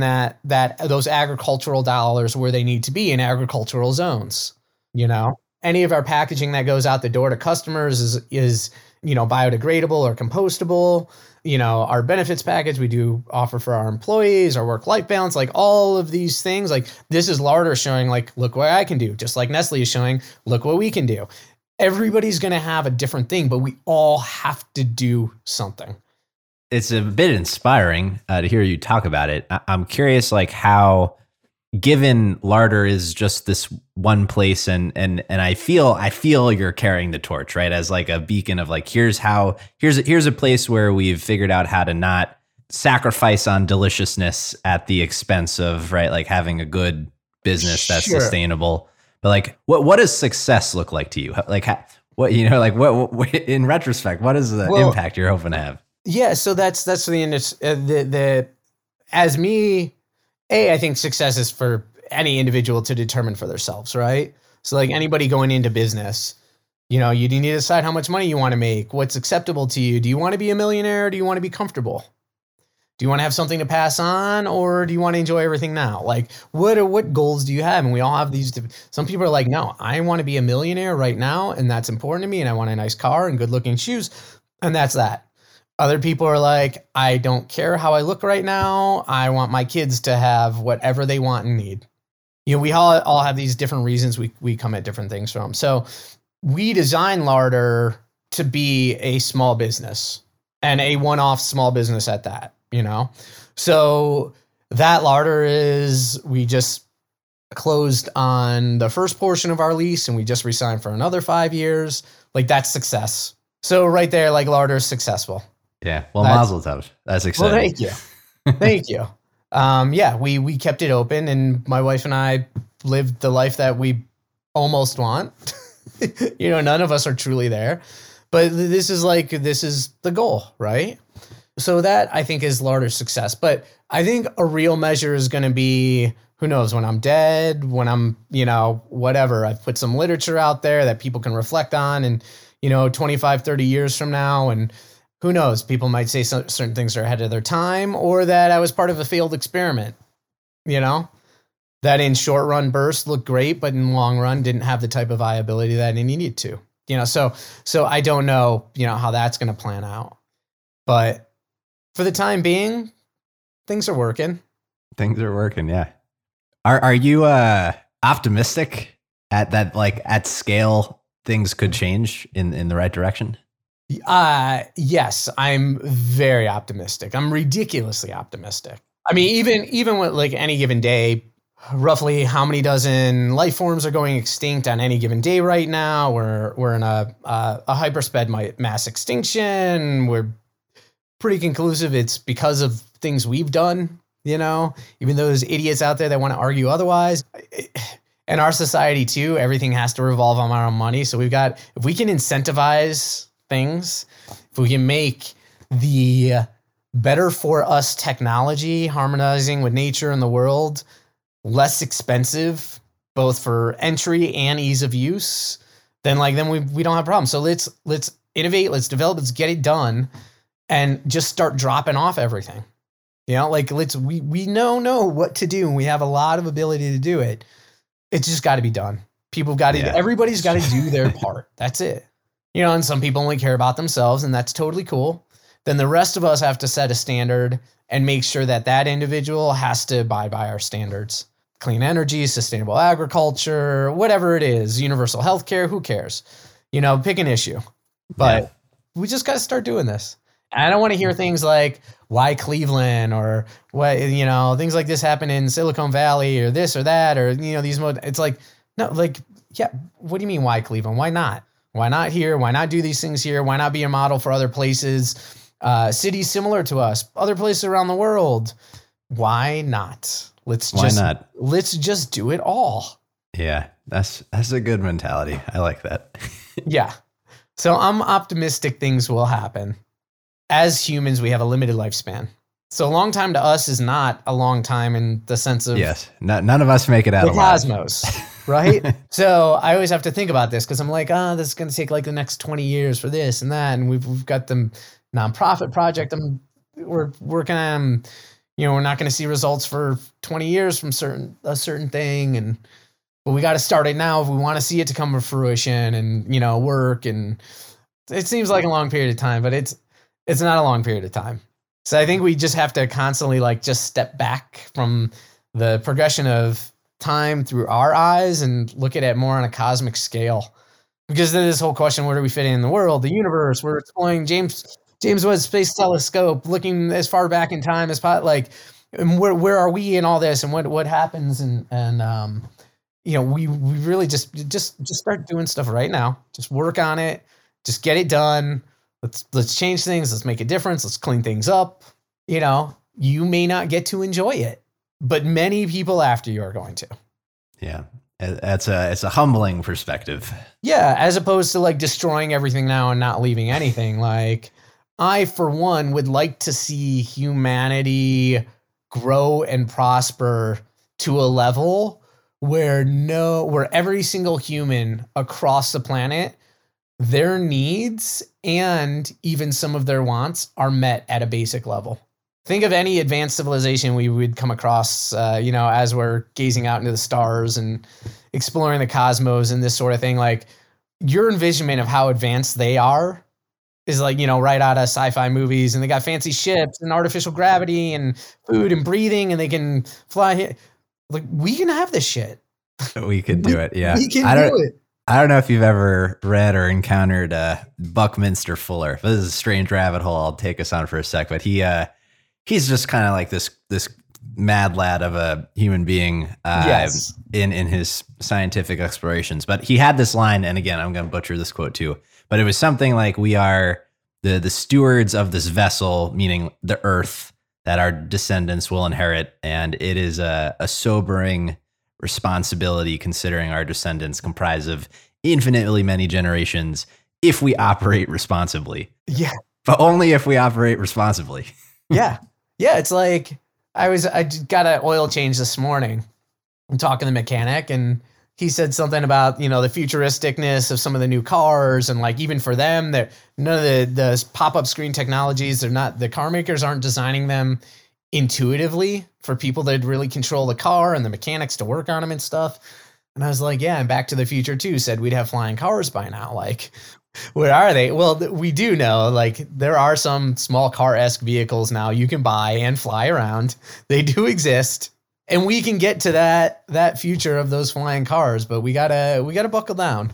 those agricultural dollars where they need to be in agricultural zones. You know, any of our packaging that goes out the door to customers is, you know, biodegradable or compostable. You know, our benefits package we do offer for our employees, our work-life balance, like all of these things. Like this is Larder showing, like, look what I can do, just like Nestle is showing, look what we can do. Everybody's going to have a different thing, but we all have to do something. It's a bit inspiring to hear you talk about it. I'm curious, like, how, given Larder is just this one place, and I feel you're carrying the torch, right? As like a beacon of like, here's a place where we've figured out how to not sacrifice on deliciousness at the expense of, right, like having a good business that's sustainable. But like, what does success look like to you? Like, what, you know, like what in retrospect, what is the impact you're hoping to have? Yeah. So that's the I think success is for any individual to determine for themselves, right? So like anybody going into business, you know, you need to decide how much money you want to make, what's acceptable to you. Do you want to be a millionaire? Or do you want to be comfortable? Do you want to have something to pass on, or do you want to enjoy everything now? Like what goals do you have? And we all have these. Some people are like, no, I want to be a millionaire right now. And that's important to me. And I want a nice car and good looking shoes. And that's that. Other people are like, I don't care how I look right now. I want my kids to have whatever they want and need. You know, we all have these different reasons we come at different things from. So we design Larder to be a small business and a one-off small business at that, you know? So that Larder is, we just closed on the first portion of our lease and we just re-signed for another 5 years. Like that's success. So right there, like Larder is successful. Yeah. Well, mazel tov. That's exciting. Well, thank you. Thank you. Yeah, we kept it open and my wife and I lived the life that we almost want. You know, none of us are truly there, but this is the goal, right? So that I think is Larder's success, but I think a real measure is going to be, who knows, when I'm dead, when I'm, you know, whatever, I've put some literature out there that people can reflect on and, you know, 25, 30 years from now, and who knows? People might say certain things are ahead of their time, or that I was part of a failed experiment, you know, that in short run bursts looked great, but in long run didn't have the type of viability that it needed to, you know? So I don't know, you know, how that's going to plan out, but for the time being, things are working. Things are working. Yeah. Are you optimistic at that, like at scale, things could change in the right direction? Yes, I'm very optimistic. I'm ridiculously optimistic. I mean, even with like any given day, roughly how many dozen life forms are going extinct on any given day right now? We're in a hypersped mass extinction. We're pretty conclusive. It's because of things we've done, you know, even those idiots out there that want to argue otherwise. In our society too, everything has to revolve on our own money. So we've got, if we can incentivize things, if we can make the better for us technology harmonizing with nature and the world less expensive, both for entry and ease of use, then we don't have problems. So let's innovate, let's develop, let's get it done, and just start dropping off everything. You know, like we know what to do, and we have a lot of ability to do it. It's just got to be done. Everybody's got to do their part. That's it. You know, and some people only care about themselves, and that's totally cool. Then the rest of us have to set a standard and make sure that individual has to abide by our standards. Clean energy, sustainable agriculture, whatever it is, universal healthcare, who cares? You know, pick an issue. But we just got to start doing this. I don't want to hear things like, why Cleveland, or what, you know, things like this happen in Silicon Valley, or this or that, or, you know, it's like, no, like, yeah, what do you mean why Cleveland? Why not? Why not here? Why not do these things here? Why not be a model for other places, cities similar to us, other places around the world? Why not? Let's just do it all. Yeah, that's a good mentality. I like that. Yeah. So I'm optimistic things will happen. As humans, we have a limited lifespan. So a long time to us is not a long time in the sense of... Yes, none of us make it out alive. The cosmos, right? So I always have to think about this because I'm like, this is going to take like the next 20 years for this and that. And we've got the nonprofit project we're working on. You know, we're not going to see results for 20 years from a certain thing. But we got to start it now if we want to see it to come to fruition and, you know, work. And it seems like a long period of time, but it's not a long period of time. So I think we just have to constantly just step back from the progression of time through our eyes and look at it more on a cosmic scale. Because then this whole question, where do we fit in the world, the universe, we're exploring James Webb Space Telescope, looking as far back in time as and where are we in all this and what happens and you know, we really just start doing stuff right now. Just work on it, just get it done. Let's change things. Let's make a difference. Let's clean things up. You know, you may not get to enjoy it, but many people after you are going to. Yeah, it's a humbling perspective. Yeah, as opposed to destroying everything now and not leaving anything. I, for one, would like to see humanity grow and prosper to a level where every single human across the planet, their needs and even some of their wants are met at a basic level. Think of any advanced civilization we would come across, you know, as we're gazing out into the stars and exploring the cosmos and this sort of thing. Your envisionment of how advanced they are is right out of sci-fi movies, and they got fancy ships and artificial gravity and food and breathing, and they can fly here. We can have this shit. We could do it. Yeah. We can do it. I don't know if you've ever read or encountered Buckminster Fuller. This is a strange rabbit hole. I'll take us on for a sec, but he's just kind of this mad lad of a human being in his scientific explorations. But he had this line, and again, I'm going to butcher this quote too, but it was something like, we are the stewards of this vessel, meaning the earth, that our descendants will inherit. And it is a sobering responsibility, considering our descendants comprise of infinitely many generations, if we operate responsibly. Yeah. But only if we operate responsibly. Yeah. Yeah. It's I got an oil change this morning. I'm talking to the mechanic, and he said something about, you know, the futuristicness of some of the new cars, and even for them, that none of the pop-up screen technologies, the car makers aren't designing them intuitively for people that really control the car and the mechanics to work on them and stuff. And I was like, yeah, and Back to the Future 2 said we'd have flying cars by now. Where are they? Well, we do know, there are some small car-esque vehicles now you can buy and fly around. They do exist. And we can get to that future of those flying cars, but we gotta buckle down.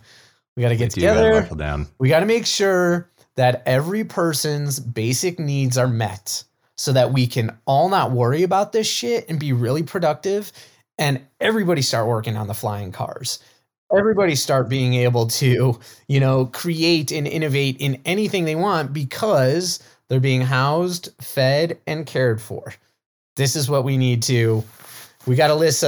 We gotta get together. Buckle down. We gotta make sure that every person's basic needs are met, so that we can all not worry about this shit and be really productive. And everybody start working on the flying cars. Everybody start being able to, you know, create and innovate in anything they want, because they're being housed, fed, and cared for. This is what we need to. We got to lift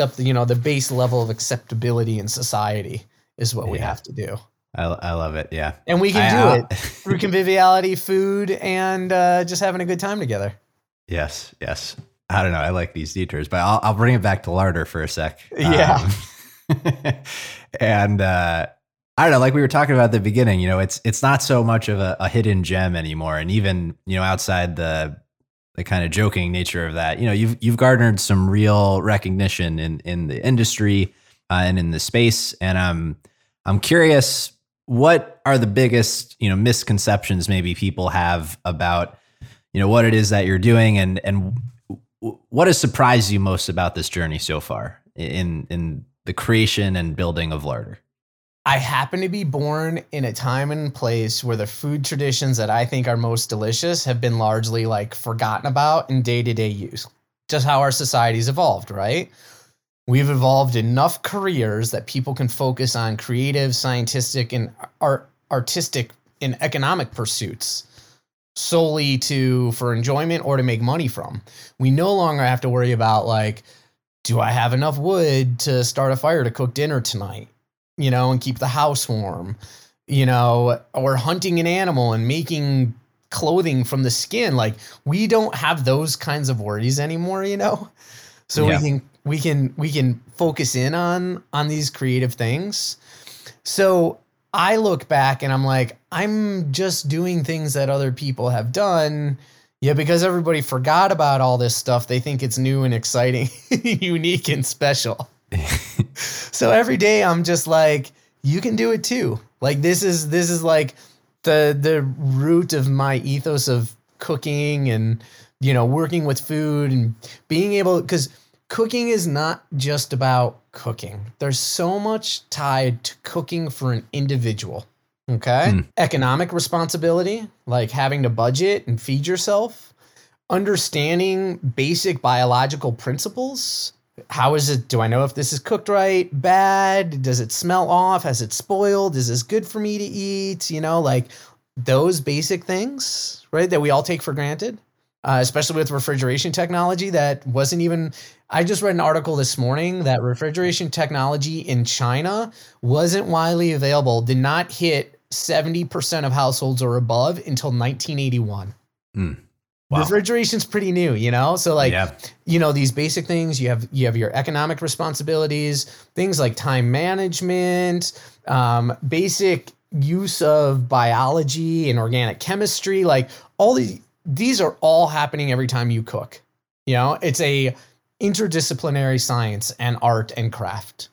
up, the base level of acceptability in society is what we have to do. I love it. Yeah. And we can do it through conviviality, food, and just having a good time together. Yes. Yes. I don't know. I like these detours, but I'll bring it back to Larder for a sec. Yeah. And I don't know, like we were talking about at the beginning, you know, it's not so much of a hidden gem anymore. And even, you know, outside the kind of joking nature of that, you know, you've garnered some real recognition in the industry and in the space. And I'm curious, what are the biggest, you know, misconceptions maybe people have about, you know, what it is that you're doing, and what has surprised you most about this journey so far in the creation and building of Larder? I happen to be born in a time and place where the food traditions that I think are most delicious have been largely forgotten about in day-to-day use. Just how our society's evolved, right? We've evolved enough careers that people can focus on creative, scientific, and artistic and economic pursuits solely for enjoyment or to make money from. We no longer have to worry about do I have enough wood to start a fire to cook dinner tonight? You know, and keep the house warm. you know, or hunting an animal and making clothing from the skin. Like, we don't have those kinds of worries anymore, you know? So yeah. we can focus in on these creative things. So I look back and I'm like, I'm just doing things that other people have done. Yeah, because everybody forgot about all this stuff. They think it's new and exciting, unique and special. So every day I'm just like, you can do it too. Like, this is like the root of my ethos of cooking and, you know, working with food and being able, because cooking is not just about cooking. There's so much tied to cooking for an individual. Okay. Economic responsibility, like having to budget and feed yourself, understanding basic biological principles. How is it? Do I know if this is cooked right, bad? Does it smell off? Has it spoiled? Is this good for me to eat? You know, like those basic things, right? That we all take for granted, especially with refrigeration technology that wasn't even, I just read an article this morning that refrigeration technology in China wasn't widely available, did not hit 70% of households or above until 1981. Wow. Refrigeration's pretty new, you know? So like, yeah. You know, these basic things, you have your economic responsibilities, things like time management, basic use of biology and organic chemistry, like all these are all happening every time you cook. You know, it's a interdisciplinary science and art and craft.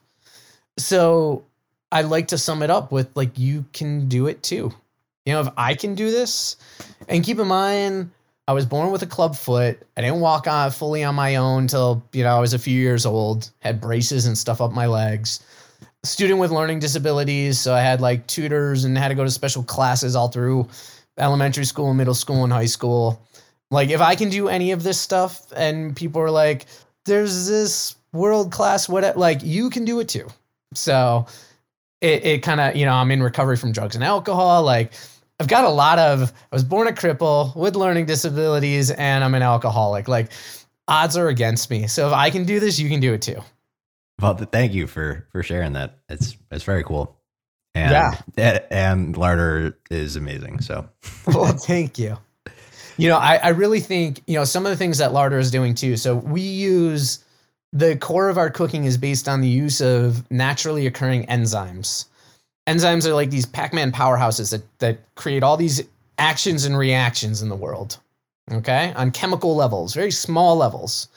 So I like to sum it up with, like, you can do it too. You know, if I can do this, and keep in mind, I was born with a club foot. I didn't walk on fully on my own till, you know, I was a few years old, had braces and stuff up my legs, student with learning disabilities. So I had like tutors and had to go to special classes all through elementary school, middle school, and high school. Like, if I can do any of this stuff and people are like, there's this world-class, what, like, you can do it too. So it kind of, you know, I'm in recovery from drugs and alcohol. Like, I've got a lot of, I was born a cripple with learning disabilities and I'm an alcoholic. Like, odds are against me. So if I can do this, you can do it too. Well, thank you for sharing that. It's very cool. And, yeah. And Larder is amazing. So, well, thank you. You know, I really think, you know, some of the things that Larder is doing too. So we use, the core of our cooking is based on the use of naturally occurring enzymes. Enzymes are like these Pac-Man powerhouses that create all these actions and reactions in the world, okay? On chemical levels, very small levels.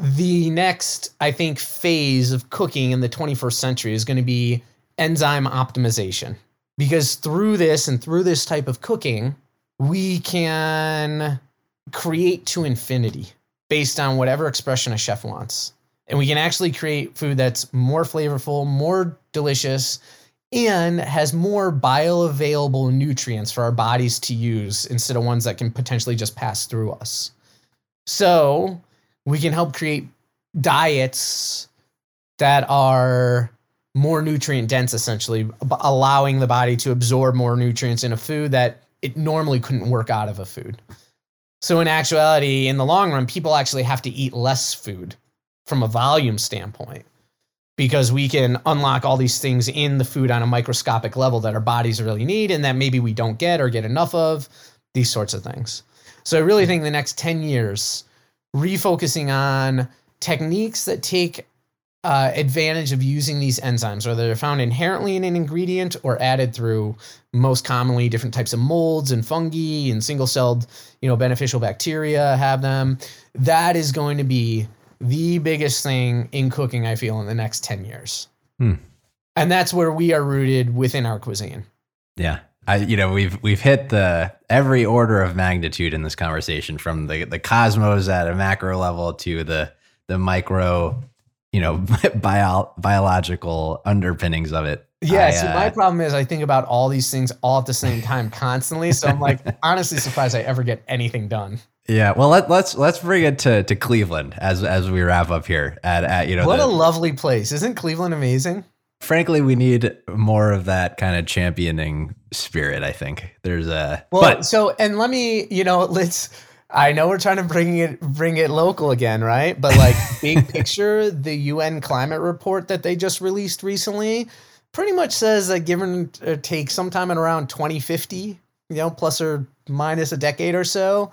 The next, I think, phase of cooking in the 21st century is going to be enzyme optimization. Because through this and through this type of cooking, we can create to infinity based on whatever expression a chef wants. And we can actually create food that's more flavorful, more delicious, and has more bioavailable nutrients for our bodies to use instead of ones that can potentially just pass through us. So we can help create diets that are more nutrient dense, essentially, allowing the body to absorb more nutrients in a food that it normally couldn't work out of a food. So in actuality, in the long run, people actually have to eat less food from a volume standpoint, because we can unlock all these things in the food on a microscopic level that our bodies really need and that maybe we don't get or get enough of, these sorts of things. So I really think the next 10 years, refocusing on techniques that take advantage of using these enzymes, whether they're found inherently in an ingredient or added through most commonly different types of molds and fungi and single-celled, you know, beneficial bacteria have them. That is going to be the biggest thing in cooking, I feel, in the next 10 years. And that's where we are rooted within our cuisine. Yeah. You know, we've hit every order of magnitude in this conversation, from the cosmos at a macro level to the micro, you know, biological underpinnings of it. Yeah. So my problem is I think about all these things all at the same time constantly. So I'm like, honestly surprised I ever get anything done. Yeah, well, let's bring it to Cleveland as we wrap up here. At you know, what a lovely place! Isn't Cleveland amazing? Frankly, we need more of that kind of championing spirit. I think there's a I know we're trying to bring it local again, right? But like, big picture, the UN climate report that they just released recently pretty much says that give or take sometime in around 2050, plus or minus a decade or so,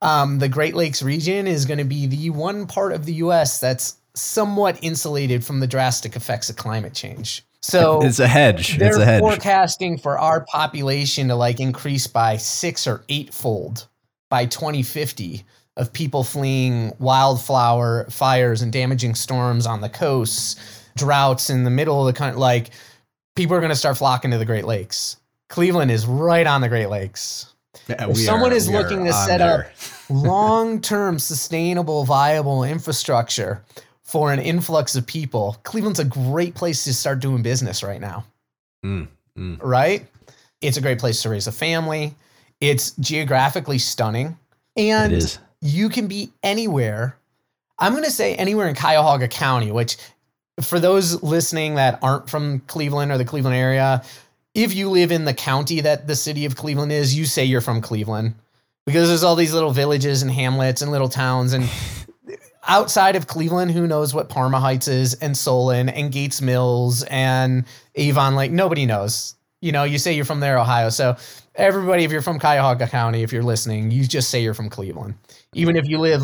the Great Lakes region is going to be the one part of the U.S. that's somewhat insulated from the drastic effects of climate change. So it's a hedge. They're forecasting for our population to increase by 6- or 8-fold by 2050 of people fleeing wildflower fires and damaging storms on the coasts, droughts in the middle of the country. People are going to start flocking to the Great Lakes. Cleveland is right on the Great Lakes. Yeah, if someone is looking to set up long-term, sustainable, viable infrastructure for an influx of people, Cleveland's a great place to start doing business right now. Right? It's a great place to raise a family. It's geographically stunning. And you can be anywhere. I'm going to say anywhere in Cuyahoga County, which for those listening that aren't from Cleveland or the Cleveland area, if you live in the county that the city of Cleveland is, you say you're from Cleveland because there's all these little villages and hamlets and little towns and outside of Cleveland, who knows what Parma Heights is and Solon and Gates Mills and Avon Lake? Nobody knows. You say you're from there, Ohio. So everybody, if you're from Cuyahoga County, if you're listening, you just say you're from Cleveland, even if you live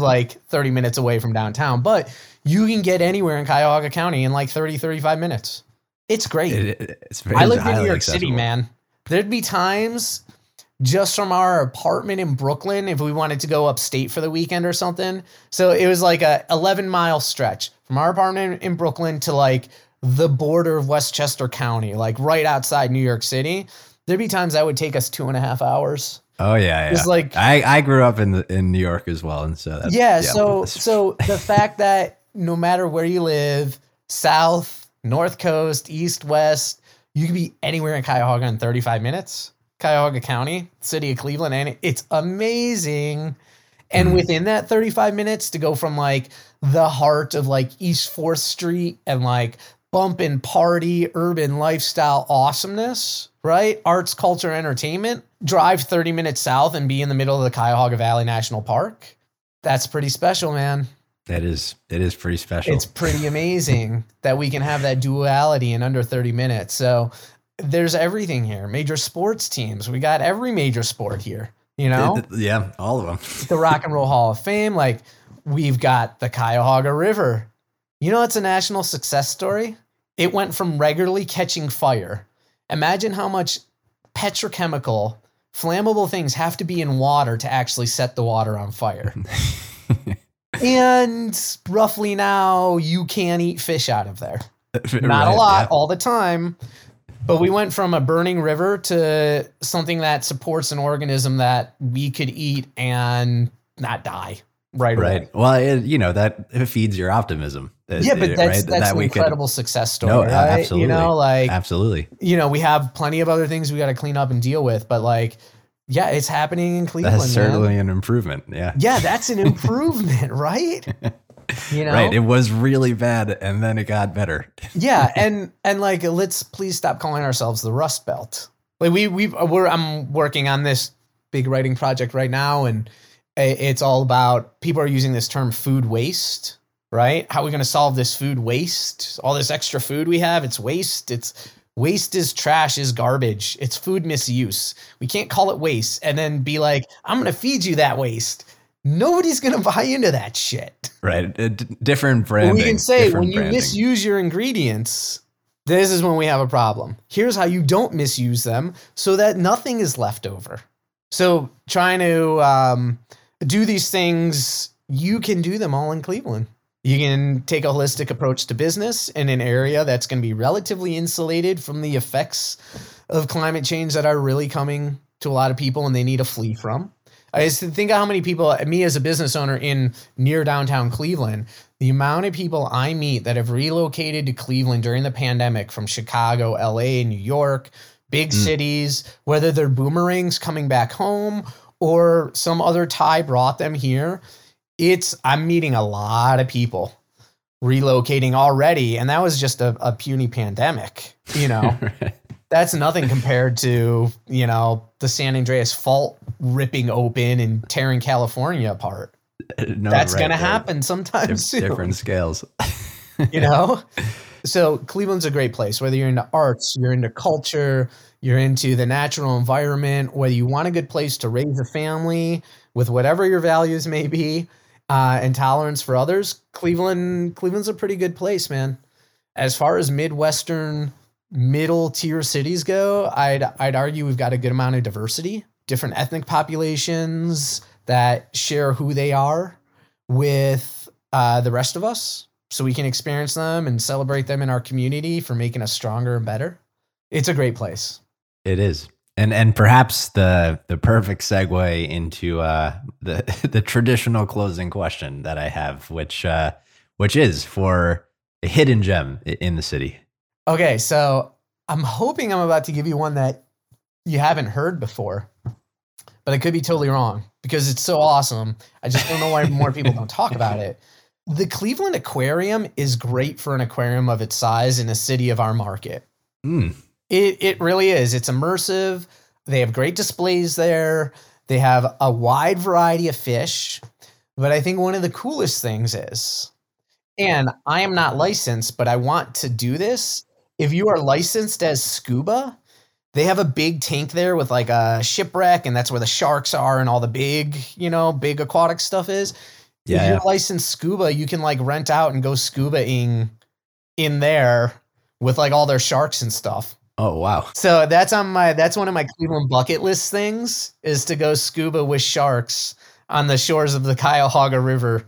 30 minutes away from downtown. But you can get anywhere in Cuyahoga County in 30, 35 minutes. It's great. I lived in New York City, man. There'd be times just from our apartment in Brooklyn, if we wanted to go upstate for the weekend or something. So it was a 11-mile stretch from our apartment in Brooklyn to the border of Westchester County, right outside New York City. There'd be times that would take us 2.5 hours. Oh yeah. It's I grew up in New York as well. And so that's, So the fact that no matter where you live, South, North Coast, East, West, you could be anywhere in Cuyahoga in 35 minutes. Cuyahoga County, city of Cleveland, and it's amazing. And within that 35 minutes to go from the heart of East 4th Street and bump and party, urban lifestyle awesomeness, right? Arts, culture, entertainment, drive 30 minutes south and be in the middle of the Cuyahoga Valley National Park. That's pretty special, man. It is pretty special. It's pretty amazing that we can have that duality in under 30 minutes. So there's everything here. Major sports teams. We got every major sport here, Yeah, all of them. The Rock and Roll Hall of Fame. We've got the Cuyahoga River. It's a national success story. It went from regularly catching fire. Imagine how much petrochemical, flammable things have to be in water to actually set the water on fire. And roughly now, you can't eat fish out of there. Not a lot all the time. But we went from a burning river to something that supports an organism that we could eat and not die right away. Well, it feeds your optimism. But that's an incredible success story. No, right? Absolutely. Absolutely. We have plenty of other things we got to clean up and deal with. But it's happening in Cleveland. That's certainly an improvement. Yeah. Yeah, that's an improvement, right? Right. It was really bad and then it got better. Yeah. And let's please stop calling ourselves the Rust Belt. I'm working on this big writing project right now. And it's all about people are using this term food waste, right? How are we going to solve this food waste? All this extra food we have, it's waste. It's waste is trash is garbage. It's food misuse. We can't call it waste and then be I'm going to feed you that waste. Nobody's going to buy into that shit. Right. Different branding. We can say when you misuse your ingredients, this is when we have a problem. Here's how you don't misuse them so that nothing is left over. So trying to do these things, you can do them all in Cleveland. You can take a holistic approach to business in an area that's going to be relatively insulated from the effects of climate change that are really coming to a lot of people and they need to flee from. I just think of how many people, me as a business owner in near downtown Cleveland, the amount of people I meet that have relocated to Cleveland during the pandemic from Chicago, LA, New York, big cities, whether they're boomerangs coming back home or some other tie brought them here. I'm meeting a lot of people relocating already. And that was just a puny pandemic, Right. That's nothing compared to, the San Andreas Fault ripping open and tearing California apart. No, that's going to happen sometime soon. Different scales. So Cleveland's a great place, whether you're into arts, you're into culture, you're into the natural environment, whether you want a good place to raise a family with whatever your values may be and tolerance for others. Cleveland's a pretty good place, man. As far as Midwestern middle tier cities go, I'd argue we've got a good amount of diversity, different ethnic populations that share who they are with the rest of us. So we can experience them and celebrate them in our community for making us stronger and better. It's a great place. It is. And perhaps the perfect segue into the traditional closing question that I have, which is for a hidden gem in the city. Okay, so I'm hoping I'm about to give you one that you haven't heard before, but I could be totally wrong because it's so awesome. I just don't know why more people don't talk about it. The Cleveland Aquarium is great for an aquarium of its size in a city of our market. Mm. It really is. It's immersive. They have great displays there. They have a wide variety of fish. But I think one of the coolest things is, and I am not licensed, but I want to do this. If you are licensed as scuba, they have a big tank there with like a shipwreck, and that's where the sharks are and all the big aquatic stuff is. Yeah, if you're licensed scuba, you can like rent out and go scuba-ing in there with like all their sharks and stuff. Oh, wow. So that's one of my Cleveland bucket list things is to go scuba with sharks on the shores of the Cuyahoga River.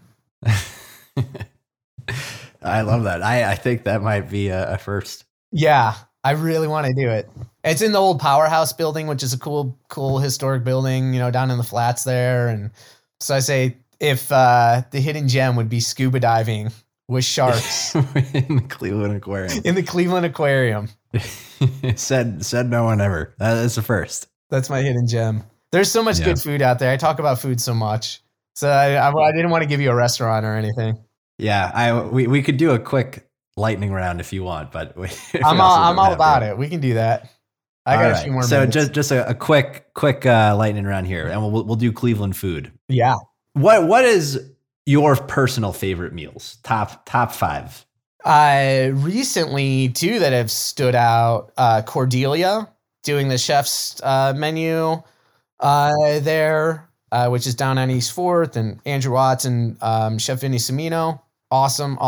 I love that. I think that might be a first. Yeah, I really want to do it. It's in the old Powerhouse building, which is a cool historic building, down in the flats there. And so I say, if the hidden gem would be scuba diving with sharks in the Cleveland Aquarium. Said no one ever. That's the first. That's my hidden gem. There's so much good food out there. I talk about food so much, so I didn't want to give you a restaurant or anything. Yeah, we could do a quick lightning round if you want, but I'm all about it. We can do that. I got a few more. So minutes. just a quick lightning round here, and we'll do Cleveland food. Yeah. What is your personal favorite meals? Top five. Recently two that have stood out. Cordelia doing the chef's menu there, which is down on East 4th, and Andrew Watts and Chef Vinny Cimino. Awesome.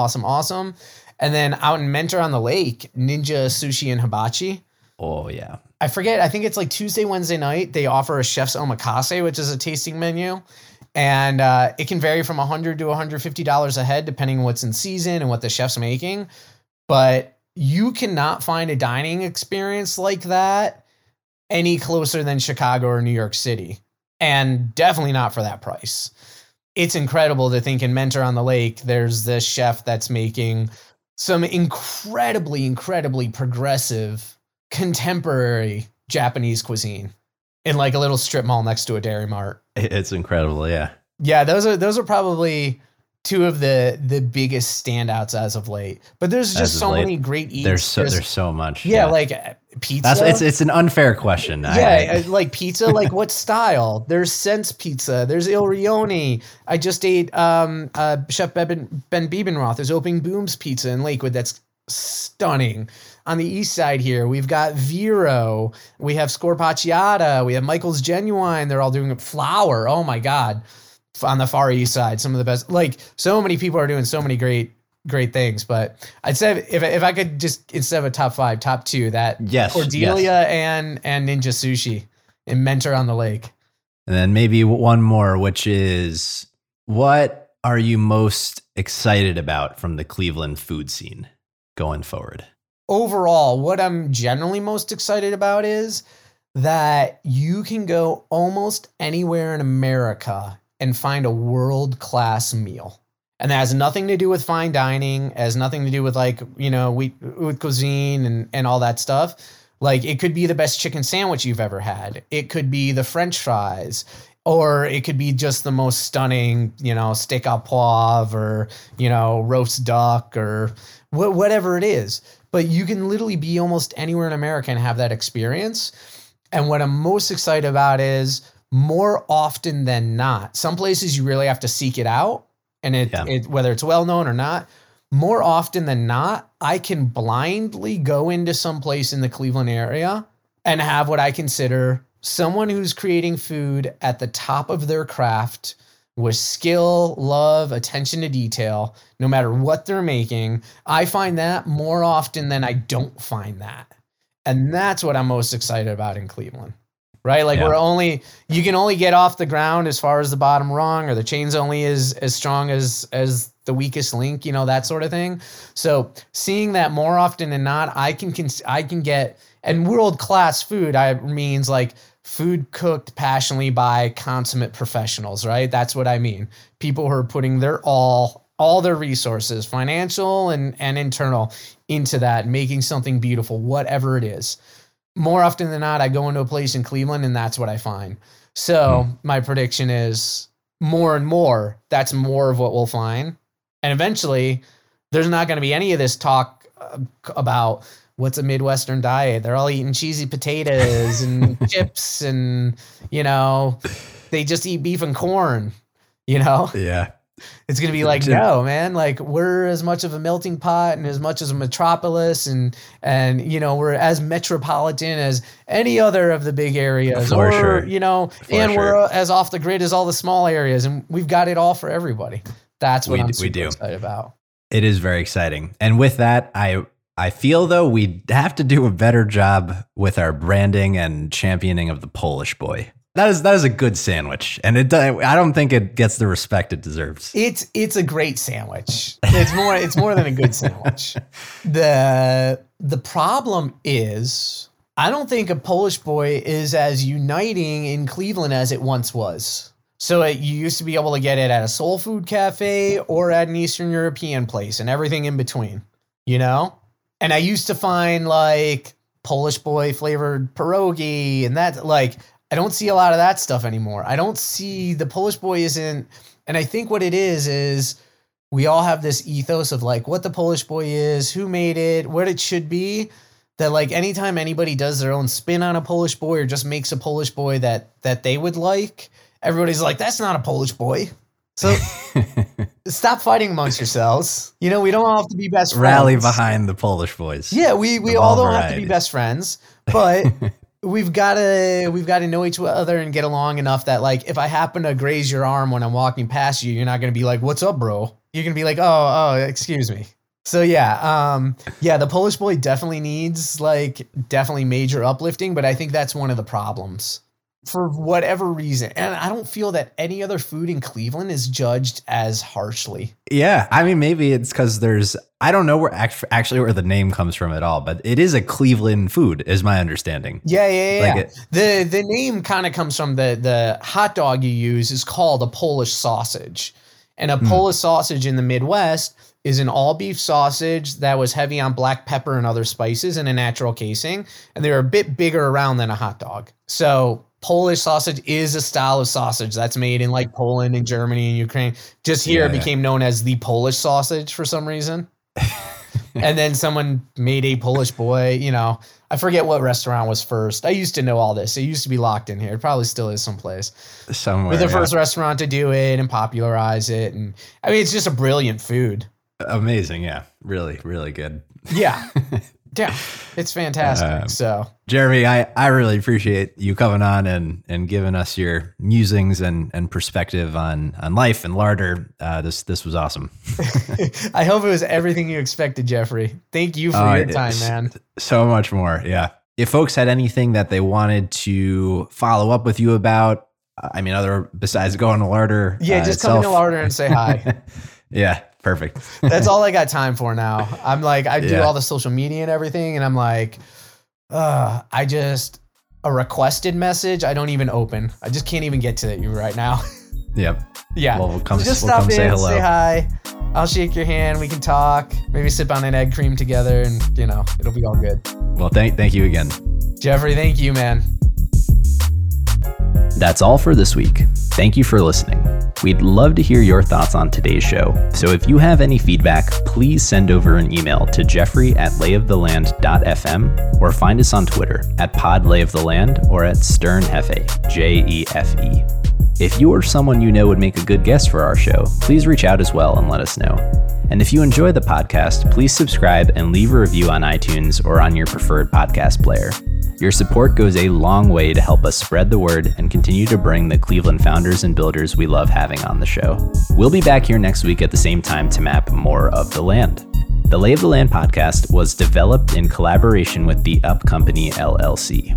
And then out in Mentor on the Lake, Ninja Sushi and Hibachi. Oh yeah. I forget. I think it's like Tuesday, Wednesday night. They offer a chef's omakase, which is a tasting menu. And it can vary from $100 to $150 a head, depending on what's in season and what the chef's making. But you cannot find a dining experience like that any closer than Chicago or New York City. And definitely not for that price. It's incredible to think in Mentor on the Lake, there's this chef that's making some incredibly, incredibly progressive, contemporary Japanese cuisine in like a little strip mall next to a Dairy Mart. It's incredible, yeah. Yeah, those are probably two of the biggest standouts as of late. But there's just so many great eats. There's so much. Yeah, like pizza. It's an unfair question. Yeah, like pizza, like what style? There's Sense Pizza. There's Il Rione. I just ate Chef Ben Biebenroth is opening Boom's Pizza in Lakewood. That's stunning. On the east side here, we've got Vero, we have Scorpacciata, we have Michael's Genuine. They're all doing flour. Oh my God. On the far east side, some of the best, like so many people are doing so many great things. But I'd say if I could just, instead of a top five, top two, that Cordelia and Ninja Sushi and Mentor on the Lake. And then maybe one more, which is, what are you most excited about from the Cleveland food scene going forward? Overall, what I'm generally most excited about is that you can go almost anywhere in America and find a world-class meal. And that has nothing to do with fine dining, has nothing to do with with cuisine and all that stuff. Like it could be the best chicken sandwich you've ever had. It could be the French fries, or it could be just the most stunning, steak au poivre or, roast duck or whatever it is. But you can literally be almost anywhere in America and have that experience. And what I'm most excited about is, more often than not, some places you really have to seek it out, and whether it's well known or not, more often than not, I can blindly go into some place in the Cleveland area and have what I consider someone who's creating food at the top of their craft with skill, love, attention to detail, no matter what they're making. I find that more often than I don't find that. And that's what I'm most excited about in Cleveland, right? Like, yeah. You can only get off the ground as far as the bottom rung, or the chain's only as strong as the weakest link, you know, that sort of thing. So seeing that more often than not, I can get, and world-class food, I means like food cooked passionately by consummate professionals, right? That's what I mean. People who are putting their all their resources, financial and internal, into that, making something beautiful, whatever it is. More often than not, I go into a place in Cleveland and that's what I find. So my prediction is more and more, that's more of what we'll find. And eventually there's not going to be any of this talk about what's a Midwestern diet. They're all eating cheesy potatoes and chips and, you know, they just eat beef and corn, you know? Yeah. It's going to be like, no, man, like we're as much of a melting pot and as much as a metropolis and, you know, we're as metropolitan as any other of the big areas, you know, and we're as off the grid as all the small areas. And we've got it all for everybody. That's what I'm super excited about. It is very exciting. And with that, I feel though we have to do a better job with our branding and championing of the Polish boy. That is a good sandwich, and I don't think it gets the respect it deserves. It's a great sandwich. It's more than a good sandwich. The problem is I don't think a Polish boy is as uniting in Cleveland as it once was. So you used to be able to get it at a soul food cafe or at an Eastern European place and everything in between, you know? And I used to find like Polish boy flavored pierogi and that, like, I don't see a lot of that stuff anymore. I don't see the Polish boy isn't. And I think what it is we all have this ethos of like what the Polish boy is, who made it, what it should be, that like anytime anybody does their own spin on a Polish boy or just makes a Polish boy that they would like, everybody's like, that's not a Polish boy. So stop fighting amongst yourselves. You know, we don't all have to be best friends. Rally behind the Polish boys. Yeah, we all don't have to be best friends, but we've got to know each other and get along enough that like if I happen to graze your arm when I'm walking past you, you're not going to be like, "What's up, bro?" You're going to be like, "Oh, excuse me." So yeah, the Polish boy definitely needs like major uplifting, but I think that's one of the problems. For whatever reason. And I don't feel that any other food in Cleveland is judged as harshly. Yeah. I mean, maybe it's because I don't know where the name comes from at all, but it is a Cleveland food is my understanding. Yeah. Like the name kind of comes from the hot dog you use is called a Polish sausage. And a Polish sausage in the Midwest is an all beef sausage that was heavy on black pepper and other spices and a natural casing. And they're a bit bigger around than a hot dog. So Polish sausage is a style of sausage that's made in like Poland and Germany and Ukraine. Just here it became known as the Polish sausage for some reason. And then someone made a Polish boy, you know, I forget what restaurant was first. I used to know all this. It used to be locked in here. It probably still is someplace. Somewhere. We're the first restaurant to do it and popularize it. And I mean, it's just a brilliant food. Amazing. Yeah. Really, really good. Yeah. Yeah, it's fantastic. So, Jeremy, I really appreciate you coming on and giving us your musings and perspective on life and Larder. This was awesome. I hope it was everything you expected, Jeffrey. Thank you for your time, man. So much more. Yeah. If folks had anything that they wanted to follow up with you about, I mean, other besides going to Larder. Yeah, just come to Larder and say hi. Yeah. Perfect. That's all I got time for now. I'm like, I do all the social media and everything. And I'm like, a requested message. I don't even open. I just can't even get to you right now. Yep. Yeah. Well, we'll come say hello. Say hi. I'll shake your hand. We can talk, maybe sip on an egg cream together and, you know, it'll be all good. Well, thank you again, Jeffrey. Thank you, man. That's all for this week. Thank you for listening. We'd love to hear your thoughts on today's show. So if you have any feedback, please send over an email to jeffrey@layoftheland.fm or find us on Twitter @podlayoftheland or @sternjefe. If you or someone you know would make a good guest for our show, please reach out as well and let us know. And if you enjoy the podcast, please subscribe and leave a review on iTunes or on your preferred podcast player. Your support goes a long way to help us spread the word and continue to bring the Cleveland founders and builders we love having on the show. We'll be back here next week at the same time to map more of the land. The Lay of the Land podcast was developed in collaboration with The Up Company, LLC.